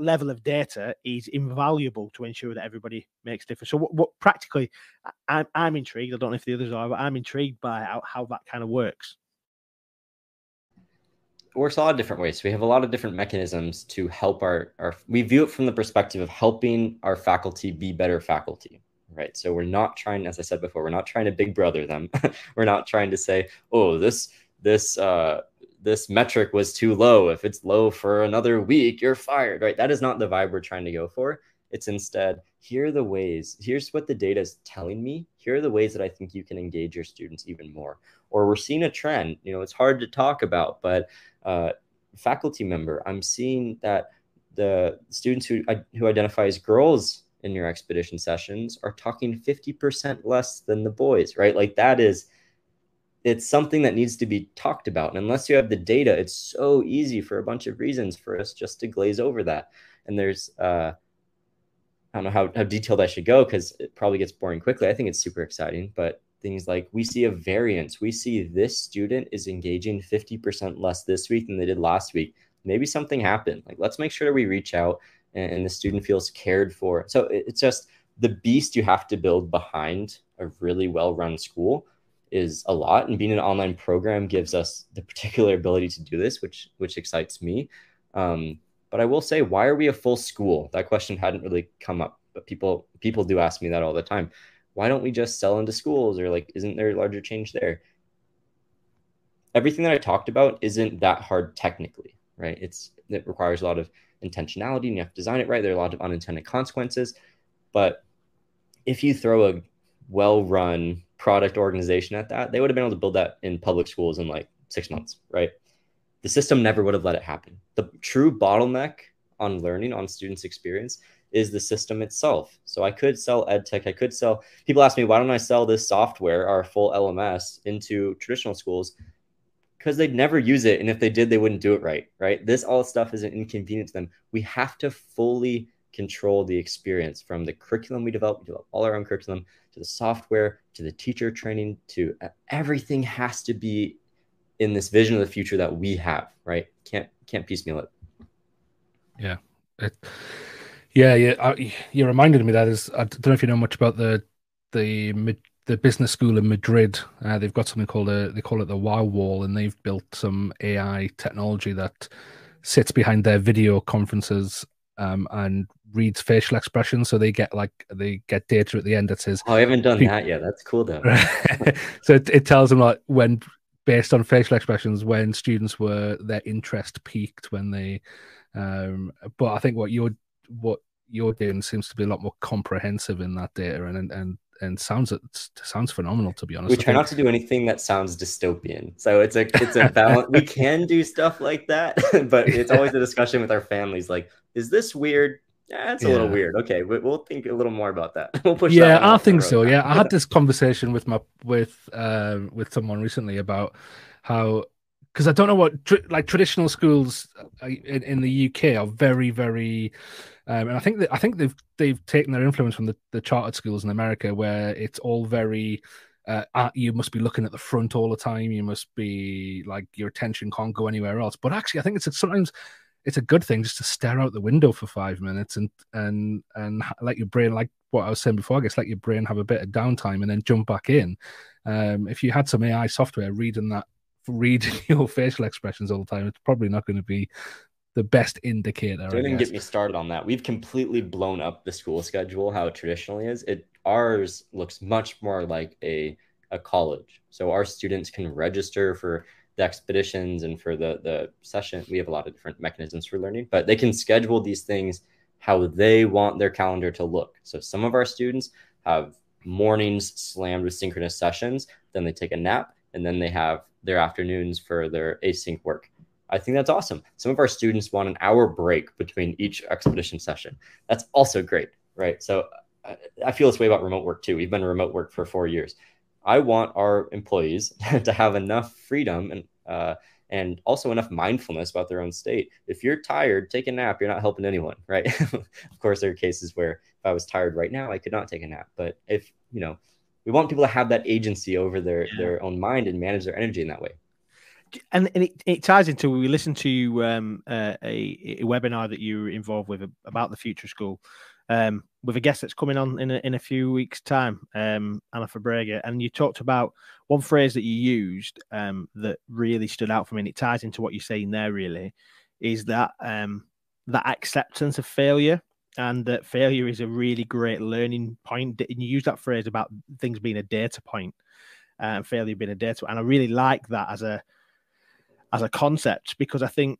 level of data is invaluable to ensure that everybody makes a difference. So what practically, I'm intrigued. I don't know if the others are, but I'm intrigued by how that kind of works. It works a lot of different ways. We have a lot of different mechanisms to help our we view it from the perspective of helping our faculty be better faculty. Right. So we're not trying, as I said before, we're not trying to big brother them. We're not trying to say, oh, this metric was too low. If it's low for another week, you're fired. Right. That is not the vibe we're trying to go for. It's instead, here are the ways. Here's what the data is telling me. Here are the ways that I think you can engage your students even more. Or we're seeing a trend. You know, it's hard to talk about, but faculty member, I'm seeing that the students who identify as girls in your expedition sessions are talking 50% less than the boys, right? Like it's something that needs to be talked about. And unless you have the data, it's so easy for a bunch of reasons for us just to glaze over that. And there's, I don't know how detailed I should go because it probably gets boring quickly. I think it's super exciting, but things like we see a variance. We see this student is engaging 50% less this week than they did last week. Maybe something happened. Like, let's make sure that we reach out and the student feels cared for. So it's just the beast you have to build behind a really well-run school is a lot. And being an online program gives us the particular ability to do this, which excites me. But I will say, why are we a full school? That question hadn't really come up, but people do ask me that all the time. Why don't we just sell into schools? Or like, isn't there a larger change there? Everything that I talked about isn't that hard technically, right? It requires a lot of intentionality and you have to design it right. There are a lot of unintended consequences, but if you throw a well-run product organization at that, they would have been able to build that in public schools in like 6 months, right? The system never would have let it happen. The true bottleneck on learning, on students' experience, is the system itself. So I could sell EdTech. I could sell, people ask me, why don't I sell this software, our full LMS, into traditional schools? Because they'd never use it. And if they did, they wouldn't do it right. This all stuff is an inconvenience to them. We have to fully control the experience from the curriculum we develop all our own curriculum, to the software, to the teacher training, to everything has to be in this vision of the future that we have, right? Can't piecemeal it. Yeah. You reminded me that is, I don't know if you know much about the business school in Madrid. They've got something called they call it the Wow Wall, and they've built some AI technology that sits behind their video conferences and reads facial expressions. So they get data at the end that says, "Oh, I haven't done that yet." That's cool though. So it tells them like when, based on facial expressions, when students were, their interest peaked when they. But I think what you're doing seems to be a lot more comprehensive in that data, and sounds phenomenal, to be honest. We try not to do anything that sounds dystopian, so it's a balance. We can do stuff like that, but it's always a discussion with our families. Like, is this weird? Yeah, it's a little weird. Okay, we'll think a little more about that. We'll push. Yeah, I think so. Yeah, I had this conversation with someone recently about how, because I don't know what traditional schools in the UK are very, very. And I think they've taken their influence from the chartered schools in America, where it's all very, you must be looking at the front all the time. You must be like, your attention can't go anywhere else. But actually, I think sometimes it's a good thing just to stare out the window for 5 minutes and let your brain, like what I was saying before, I guess, let your brain have a bit of downtime and then jump back in. If you had some AI software reading your facial expressions all the time, it's probably not going to be the best indicator. Don't even get me started on that. We've completely blown up the school schedule, how it traditionally is. Ours looks much more like a college. So our students can register for the expeditions and for the session. We have a lot of different mechanisms for learning, but they can schedule these things how they want their calendar to look. So some of our students have mornings slammed with synchronous sessions, then they take a nap, and then they have their afternoons for their async work. I think that's awesome. Some of our students want an hour break between each expedition session. That's also great, right? So I feel this way about remote work too. We've been remote work for 4 years. I want our employees to have enough freedom and also enough mindfulness about their own state. If you're tired, take a nap. You're not helping anyone, right? Of course, there are cases where if I was tired right now, I could not take a nap. But if, you know, we want people to have that agency over their own mind and manage their energy in that way. And it ties into, we listened to a webinar that you were involved with about the future school, with a guest that's coming on in a few weeks' time, Anna Fabrega, and you talked about one phrase that you used that really stood out for me, and it ties into what you're saying there really, is that that acceptance of failure, and that failure is a really great learning point. And you used that phrase about things being a data point, and failure being a data. And I really like that as a concept, because I think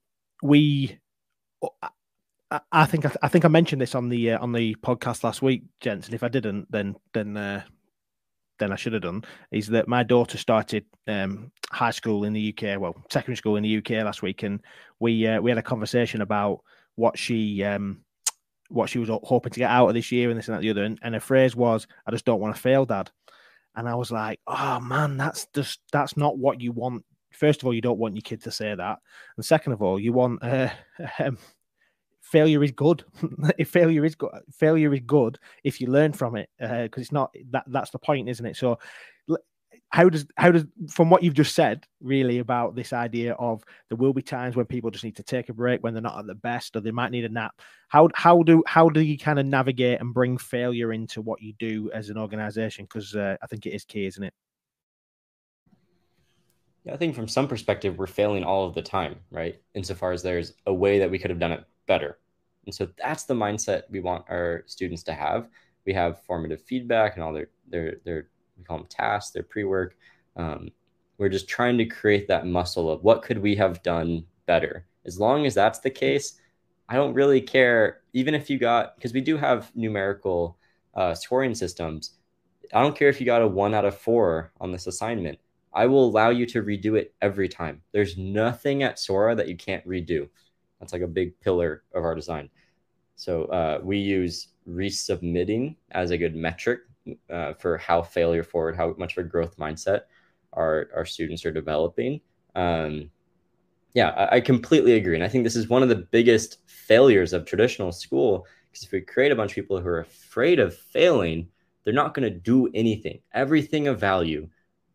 I mentioned this on the podcast last week, gents, and if I didn't, then I should have done, is that my daughter started high school in the UK, well, secondary school in the UK last week, and we had a conversation about what she was hoping to get out of this year and this and that and the other, and her phrase was, "I just don't want to fail, Dad." And I was like, oh man, that's not what you want. First of all, you don't want your kid to say that, and second of all, you want failure is good. Failure is good if you learn from it, because it's not that. That's the point, isn't it? So, how does from what you've just said really about this idea of there will be times when people just need to take a break, when they're not at their best, or they might need a nap. How do you kind of navigate and bring failure into what you do as an organization? Because I think it is key, isn't it? Yeah, I think from some perspective, we're failing all of the time, right? Insofar as there's a way that we could have done it better. And so that's the mindset we want our students to have. We have formative feedback and all their we call them tasks, their pre-work. We're just trying to create that muscle of what could we have done better? As long as that's the case, I don't really care, even if you got, because we do have numerical scoring systems. I don't care if you got a 1 out of 4 on this assignment. I will allow you to redo it every time. There's nothing at Sora that you can't redo. That's like a big pillar of our design. So we use resubmitting as a good metric for how failure forward, how much of a growth mindset our students are developing. I completely agree. And I think this is one of the biggest failures of traditional school, Because if we create a bunch of people who are afraid of failing, they're not going to do anything. Everything of value,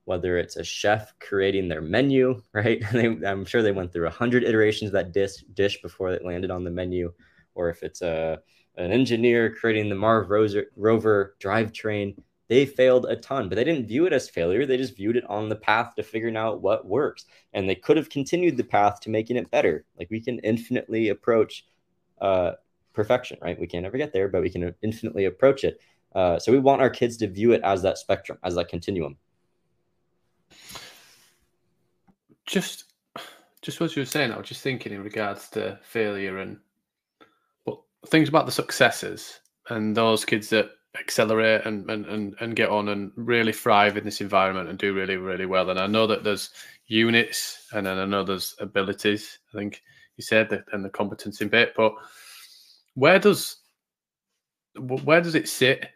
whether it's a chef creating their menu, right? I'm sure they went through 100 iterations of that dish before it landed on the menu. Or if it's an engineer creating the Mars rover drivetrain, they failed a ton, but they didn't view it as failure. They just viewed it on the path to figuring out what works. And they could have continued the path to making it better. Like, we can infinitely approach perfection, right? We can't ever get there, but we can infinitely approach it. So we want our kids to view it as that spectrum, as that continuum. Just what you were saying, I was just thinking in regards to failure and things about the successes and those kids that accelerate and get on and really thrive in this environment and do really, really well. And I know that there's units, and then I know there's abilities, I think you said, that, and the competency bit. But where does it sit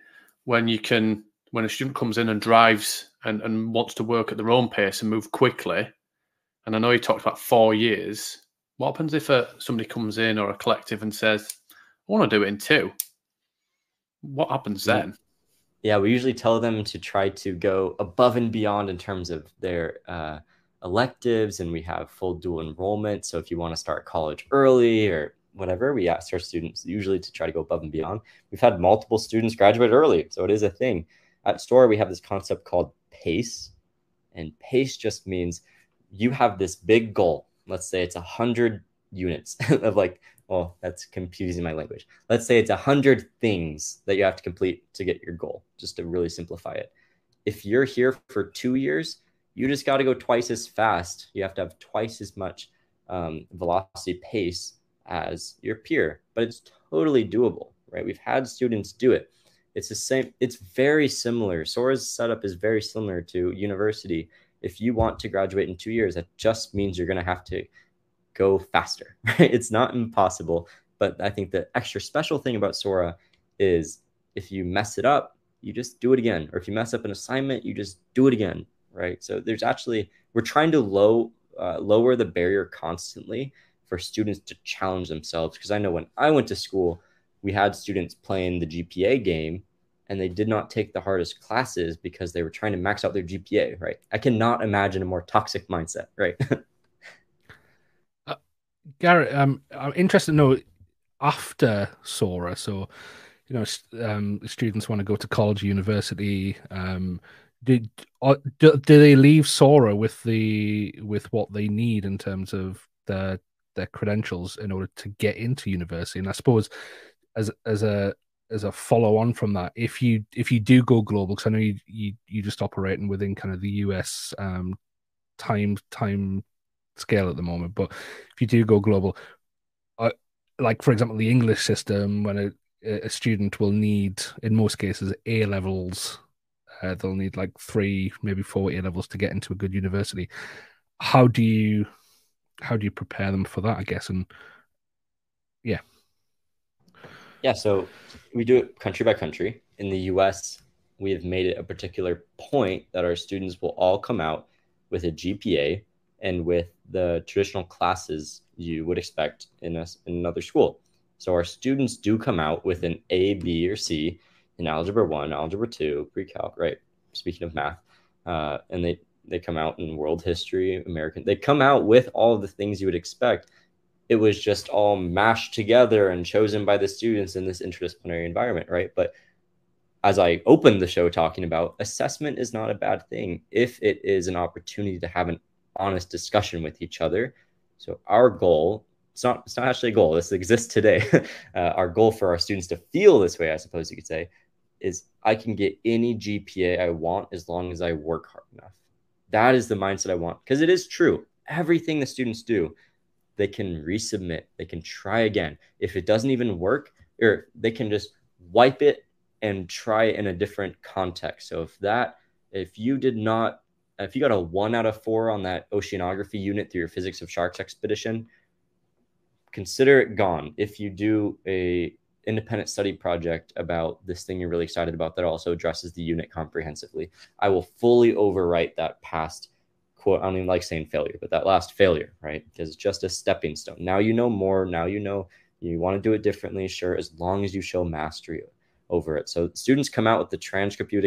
when a student comes in and drives and wants to work at their own pace and move quickly? And I know you talked about 4 years. What happens if somebody comes in, or a collective, and says, I want to do it in 2? What happens then? Yeah, we usually tell them to try to go above and beyond in terms of their electives, and we have full dual enrollment. So if you want to start college early or whatever, we ask our students usually to try to go above and beyond. We've had multiple students graduate early, so it is a thing. At Sora, we have this concept called PACE, and PACE just means you have this big goal. Let's say it's 100 units of, like, well, that's confusing my language. Let's say it's 100 things that you have to complete to get your goal, just to really simplify it. If you're here for 2 years, you just got to go twice as fast. You have to have twice as much velocity pace as your peer, but it's totally doable, right? We've had students do it. It's the same. It's very similar. Sora's setup is very similar to university. If you want to graduate in 2 years, that just means you're going to have to go faster. It's not impossible, but I think the extra special thing about Sora is if you mess it up, you just do it again. Or if you mess up an assignment, you just do it again, right? So there's actually, we're trying to lower the barrier constantly for students to challenge themselves. Because I know when I went to school, we had students playing the GPA game, and they did not take the hardest classes because they were trying to max out their GPA, right? I cannot imagine a more toxic mindset, right? Garrett, I'm interested to know, after Sora, so, you know, students want to go to college, university, do they leave Sora with what they need in terms of their credentials in order to get into university? And I suppose as a follow on from that, if you do go global, because I know you just operating within kind of the US time scale at the moment, but if you do go global, like for example the English system, when a student will need, in most cases, A levels, they'll need like 3 maybe 4 A levels to get into a good university. How do you prepare them for that, I guess? And yeah, so we do it country by country. In the US, we have made it a particular point that our students will all come out with a GPA and with the traditional classes you would expect in another school. So our students do come out with an A, B, or C in Algebra 1, Algebra 2, Pre-Calc, right? Speaking of math, and they come out in world history, American. They come out with all the things you would expect. It was just all mashed together and chosen by the students in this interdisciplinary environment, right? But as I opened the show talking about, assessment is not a bad thing if it is an opportunity to have an honest discussion with each other. So our goal, it's not actually a goal, this exists today. Our goal for our students to feel this way, I suppose you could say, is I can get any GPA I want as long as I work hard enough. That is the mindset I want, because it is true. Everything the students do, they can resubmit, they can try again. If it doesn't even work, or they can just wipe it and try in a different context. So if you got a 1 out of 4 on that oceanography unit through your physics of sharks expedition, consider it gone. If you do a independent study project about this thing you're really excited about that also addresses the unit comprehensively, I will fully overwrite that past quote. I don't even like saying failure, but that last failure, right? Because it's just a stepping stone. Now you know more. Now you know You want to do it differently, sure, as long as you show mastery over it. So students come out with the transcript you'd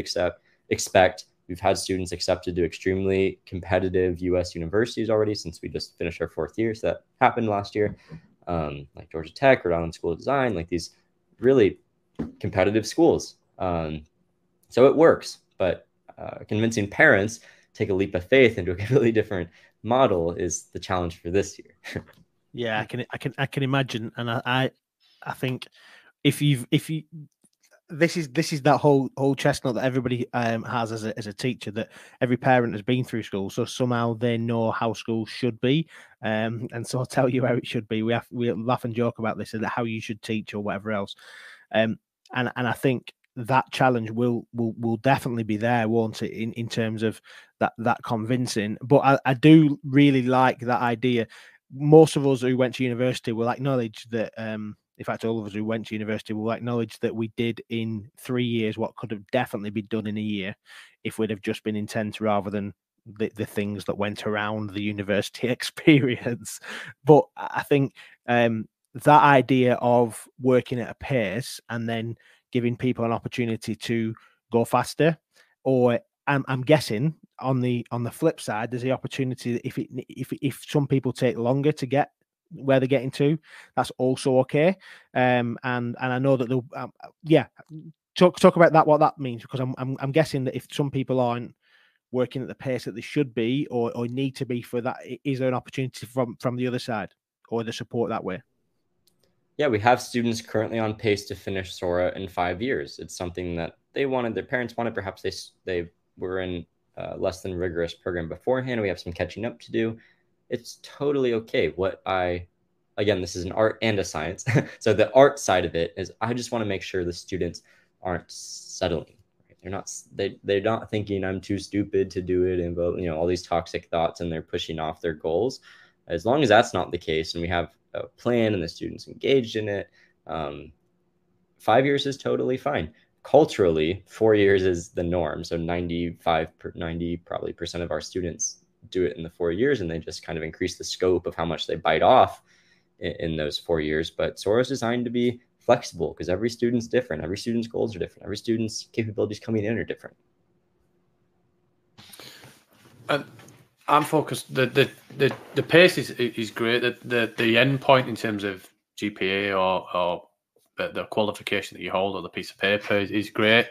expect. We've had students accepted to extremely competitive U.S. universities already since we just finished our fourth year. So that happened last year, like Georgia Tech, Rhode Island School of Design, like these really competitive schools. So it works, but convincing parents take a leap of faith into a completely different model is the challenge for this year. Yeah, I can imagine, and I think if you this is that whole chestnut that everybody has as a teacher, that every parent has been through school, so somehow they know how school should be, and so I'll tell you how it should be. We laugh and joke about this and how you should teach or whatever else, and I think that challenge will definitely be there, won't it, in terms of that convincing. But I do really like that idea. Most of us who went to university will acknowledge that, in fact, all of us who went to university will acknowledge that we did in 3 years what could have definitely been done in a year if we'd have just been intent rather than the things that went around the university experience. But I think that idea of working at a pace and then giving people an opportunity to go faster, or I'm guessing on the flip side, there's the opportunity that if some people take longer to get where they're getting to, that's also okay. And I know that they'll talk about that, what that means, because I'm guessing that if some people aren't working at the pace that they should be or need to be for that, is there an opportunity from the other side or the support that way? Yeah, we have students currently on pace to finish Sora in 5 years. It's something that they wanted, their parents wanted. Perhaps they were in a less than rigorous program beforehand. We have some catching up to do. It's totally okay. Again, this is an art and a science. So the art side of it is, I just want to make sure the students aren't settling. Right? They're not thinking I'm too stupid to do it, and all these toxic thoughts, and they're pushing off their goals. As long as that's not the case, and we have a plan and the students engaged in it, 5 years is totally fine. Culturally, 4 years is the norm. So 90% of our students do it in the 4 years, and they just kind of increase the scope of how much they bite off in those 4 years. But Sora is designed to be flexible because every student's different. Every student's goals are different. Every student's capabilities coming in are different. I'm focused. The pace is great. The end point in terms of GPA or the qualification that you hold or the piece of paper is great.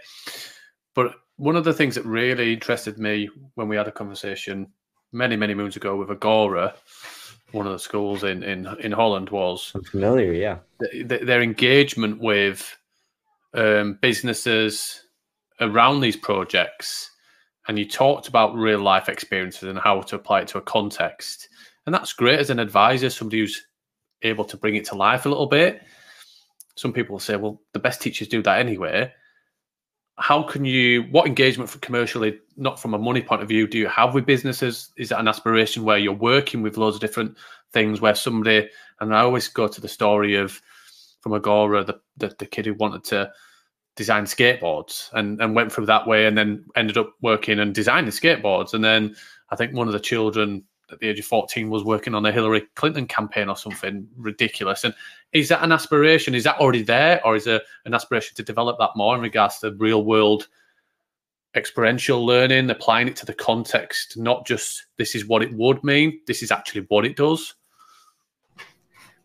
But one of the things that really interested me when we had a conversation many moons ago with Agora, one of the schools in Holland, was, I'm familiar, yeah, their engagement with businesses around these projects. And you talked about real life experiences and how to apply it to a context. And that's great as an advisor, somebody who's able to bring it to life a little bit. Some people say, well, the best teachers do that anyway. What engagement for commercially, not from a money point of view, do you have with businesses? Is that an aspiration where you're working with loads of different things where somebody, and I always go to the story of, from Agora, the kid who wanted to designed skateboards and went through that way and then ended up working and designing skateboards. And then I think one of the children at the age of 14 was working on a Hillary Clinton campaign or something ridiculous. And is that an aspiration? Is that already there? Or is there an aspiration to develop that more in regards to real world experiential learning, applying it to the context, not just this is what it would mean, this is actually what it does?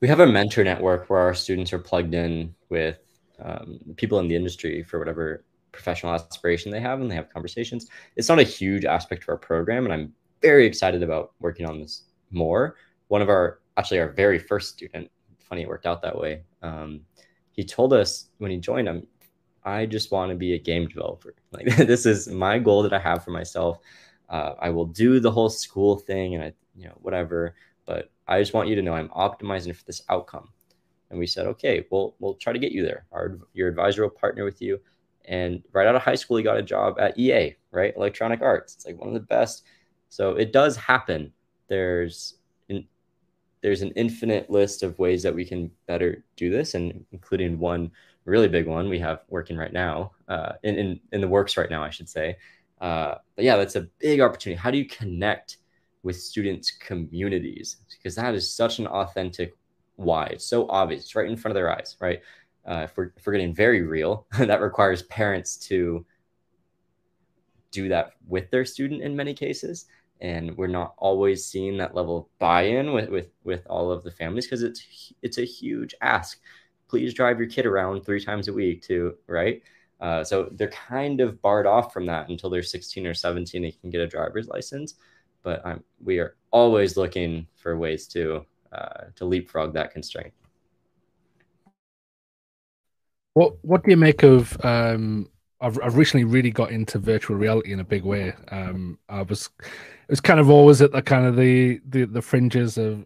We have a mentor network where our students are plugged in with people in the industry for whatever professional aspiration they have, and they have conversations. It's not a huge aspect of our program, and I'm very excited about working on this more. One of our very first student, funny it worked out that way, he told us when he joined him, I just want to be a game developer. Like, this is my goal that I have for myself. I will do the whole school thing and whatever, but I just want you to know I'm optimizing for this outcome. And we said, okay, we'll try to get you there. Your advisor will partner with you. And right out of high school, he got a job at EA, right? Electronic Arts. It's like one of the best. So it does happen. There's an infinite list of ways that we can better do this, and including one really big one we have working right now, in the works right now, I should say. But yeah, that's a big opportunity. How do you connect with students' communities? Because that is such an authentic why. It's so obvious. It's right in front of their eyes, right? If we're getting very real, that requires parents to do that with their student in many cases. And we're not always seeing that level of buy-in with all of the families, because it's a huge ask. Please drive your kid around 3 times a week to, right? So they're kind of barred off from that until they're 16 or 17 and can get a driver's license. But we are always looking for ways to leapfrog that constraint. What do you make of... I've recently really got into virtual reality in a big way. It was kind of always at the fringes of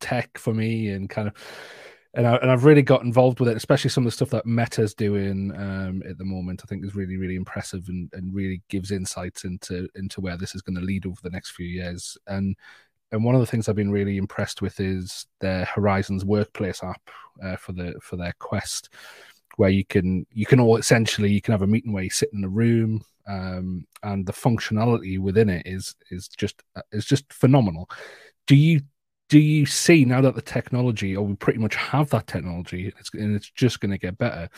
tech for me, and I've really got involved with it, especially some of the stuff that Meta's doing at the moment. I think is really, really impressive and really gives insights into where this is going to lead over the next few years. And one of the things I've been really impressed with is their Horizons Workplace app for their Quest, where you can have a meeting where you sit in a room, and the functionality within it is just phenomenal. Do you see now that the technology, or we pretty much have that technology, and it's just going to get better?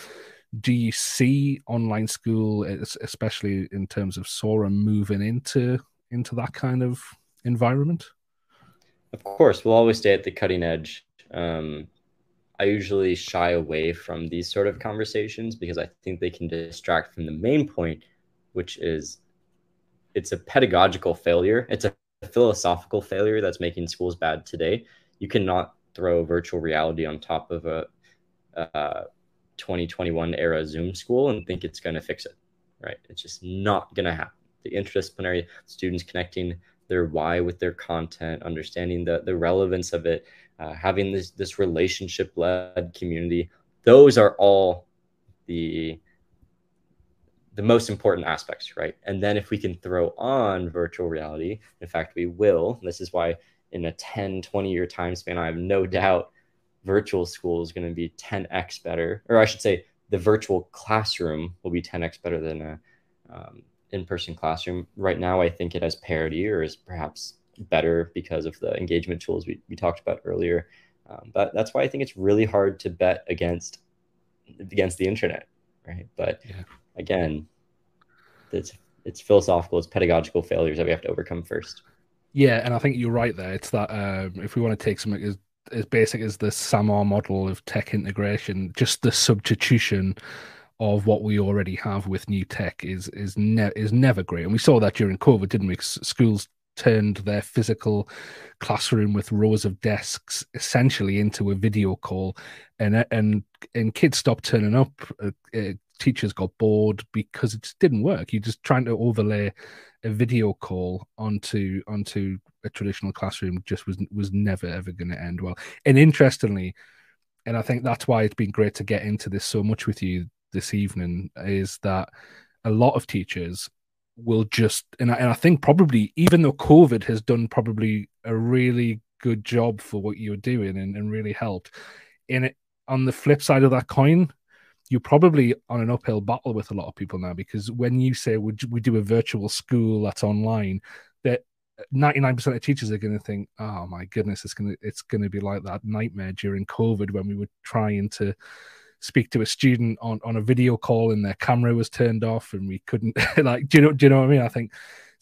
Do you see online school, especially in terms of Sora, moving into that kind of environment? Of course, we'll always stay at the cutting edge. I usually shy away from these sort of conversations because I think they can distract from the main point, which is it's a pedagogical failure. It's a philosophical failure that's making schools bad today. You cannot throw virtual reality on top of a 2021 era Zoom school and think it's going to fix it, right? It's just not going to happen. The interdisciplinary students connecting their why with their content, understanding the relevance of it, having this relationship-led community, those are all the most important aspects, right? And then if we can throw on virtual reality, in fact, we will. This is why in a 10, 20-year time span, I have no doubt virtual school is going to be 10x better, or I should say the virtual classroom will be 10x better than a in-person classroom. Right now, I think it has parity or is perhaps better because of the engagement tools we talked about earlier. But that's why I think it's really hard to bet against the internet, right? But yeah. Again, it's philosophical, it's pedagogical failures that we have to overcome first. Yeah, and I think you're right there. It's that if we want to take something as basic as the SAMR model of tech integration, just the substitution of what we already have with new tech is never great. And we saw that during COVID, didn't we? Schools turned their physical classroom with rows of desks essentially into a video call, and kids stopped turning up. Teachers got bored because it just didn't work. You're just trying to overlay a video call onto a traditional classroom just was never ever going to end well. And interestingly, and I think that's why it's been great to get into this so much with you this evening, is that a lot of teachers will just, and I think probably, even though COVID has done probably a really good job for what you're doing and really helped, in it, on the flip side of that coin, you're probably on an uphill battle with a lot of people now, because when you say we do a virtual school that's online, that 99% of teachers are going to think, oh my goodness, it's going to be like that nightmare during COVID when we were trying to speak to a student on a video call and their camera was turned off and we couldn't like, do you know what I mean? I think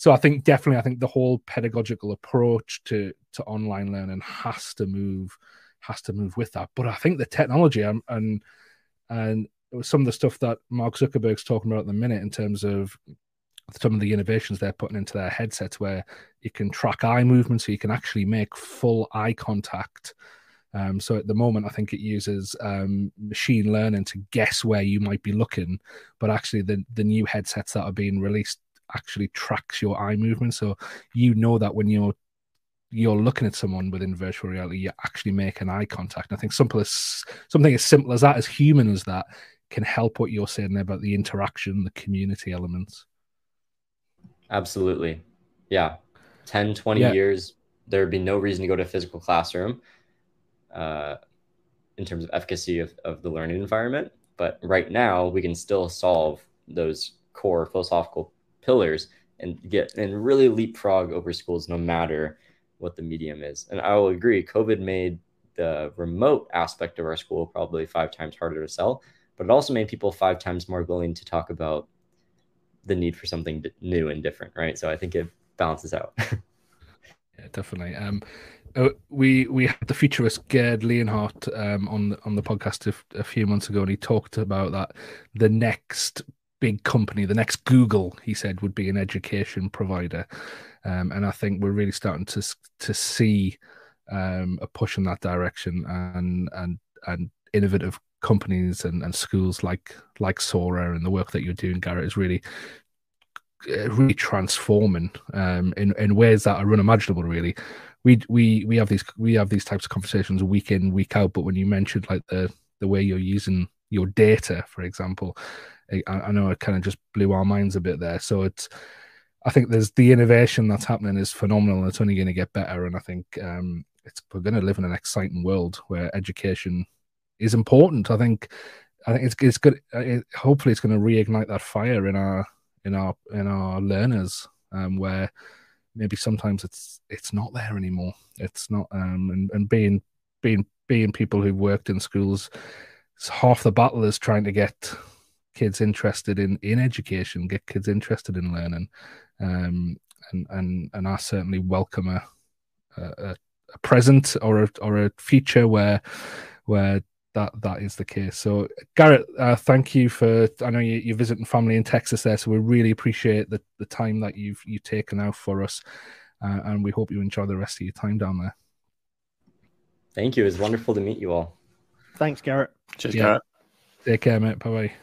the whole pedagogical approach to online learning has to move with that. But I think the technology and some of the stuff that Mark Zuckerberg's talking about at the minute in terms of some of the innovations they're putting into their headsets, where you can track eye movement so you can actually make full eye contact. So at the moment, I think it uses machine learning to guess where you might be looking, but actually the new headsets that are being released actually tracks your eye movement. So you know that when you're looking at someone within virtual reality, you actually make an eye contact. And I think something as simple as that, as human as that, can help what you're saying there about the interaction, the community elements. Absolutely. Yeah. 10, 20 years, there would be no reason to go to a physical classroom in terms of efficacy of the learning environment. But right now, we can still solve those core philosophical pillars and really leapfrog over schools, no matter what the medium is. And I will agree, COVID made the remote aspect of our school probably 5 times harder to sell, but it also made people 5 times more willing to talk about the need for something new and different, right? So I think it balances out. Yeah, definitely. We had the futurist Gerd Leonhardt on the podcast a few months ago, and he talked about that the next big company, the next Google, he said, would be an education provider, and I think we're really starting to see a push in that direction, and innovative companies and schools like Sora, and the work that you're doing, Garrett, is really transforming in ways that are unimaginable. Really, we have these types of conversations week in, week out. But when you mentioned like the way you're using your data, for example, I know it kind of just blew our minds a bit there. So I think there's the innovation that's happening is phenomenal, and it's only going to get better. And I think we're going to live in an exciting world where education is important. I think it's good. Hopefully, it's going to reignite that fire in our learners, where maybe sometimes it's not there anymore. It's not, and being people who've worked in schools, it's half the battle is trying to get kids interested in education, get kids interested in learning, and I certainly welcome a present or a future where that is the case. So Garrett, thank you for, I know you're visiting family in Texas there, so we really appreciate the time that you've taken out for us, and we hope you enjoy the rest of your time down there. Thank you. It was wonderful to meet you all. Thanks, Garrett. Cheers, Garrett. Take care, mate. Bye-bye.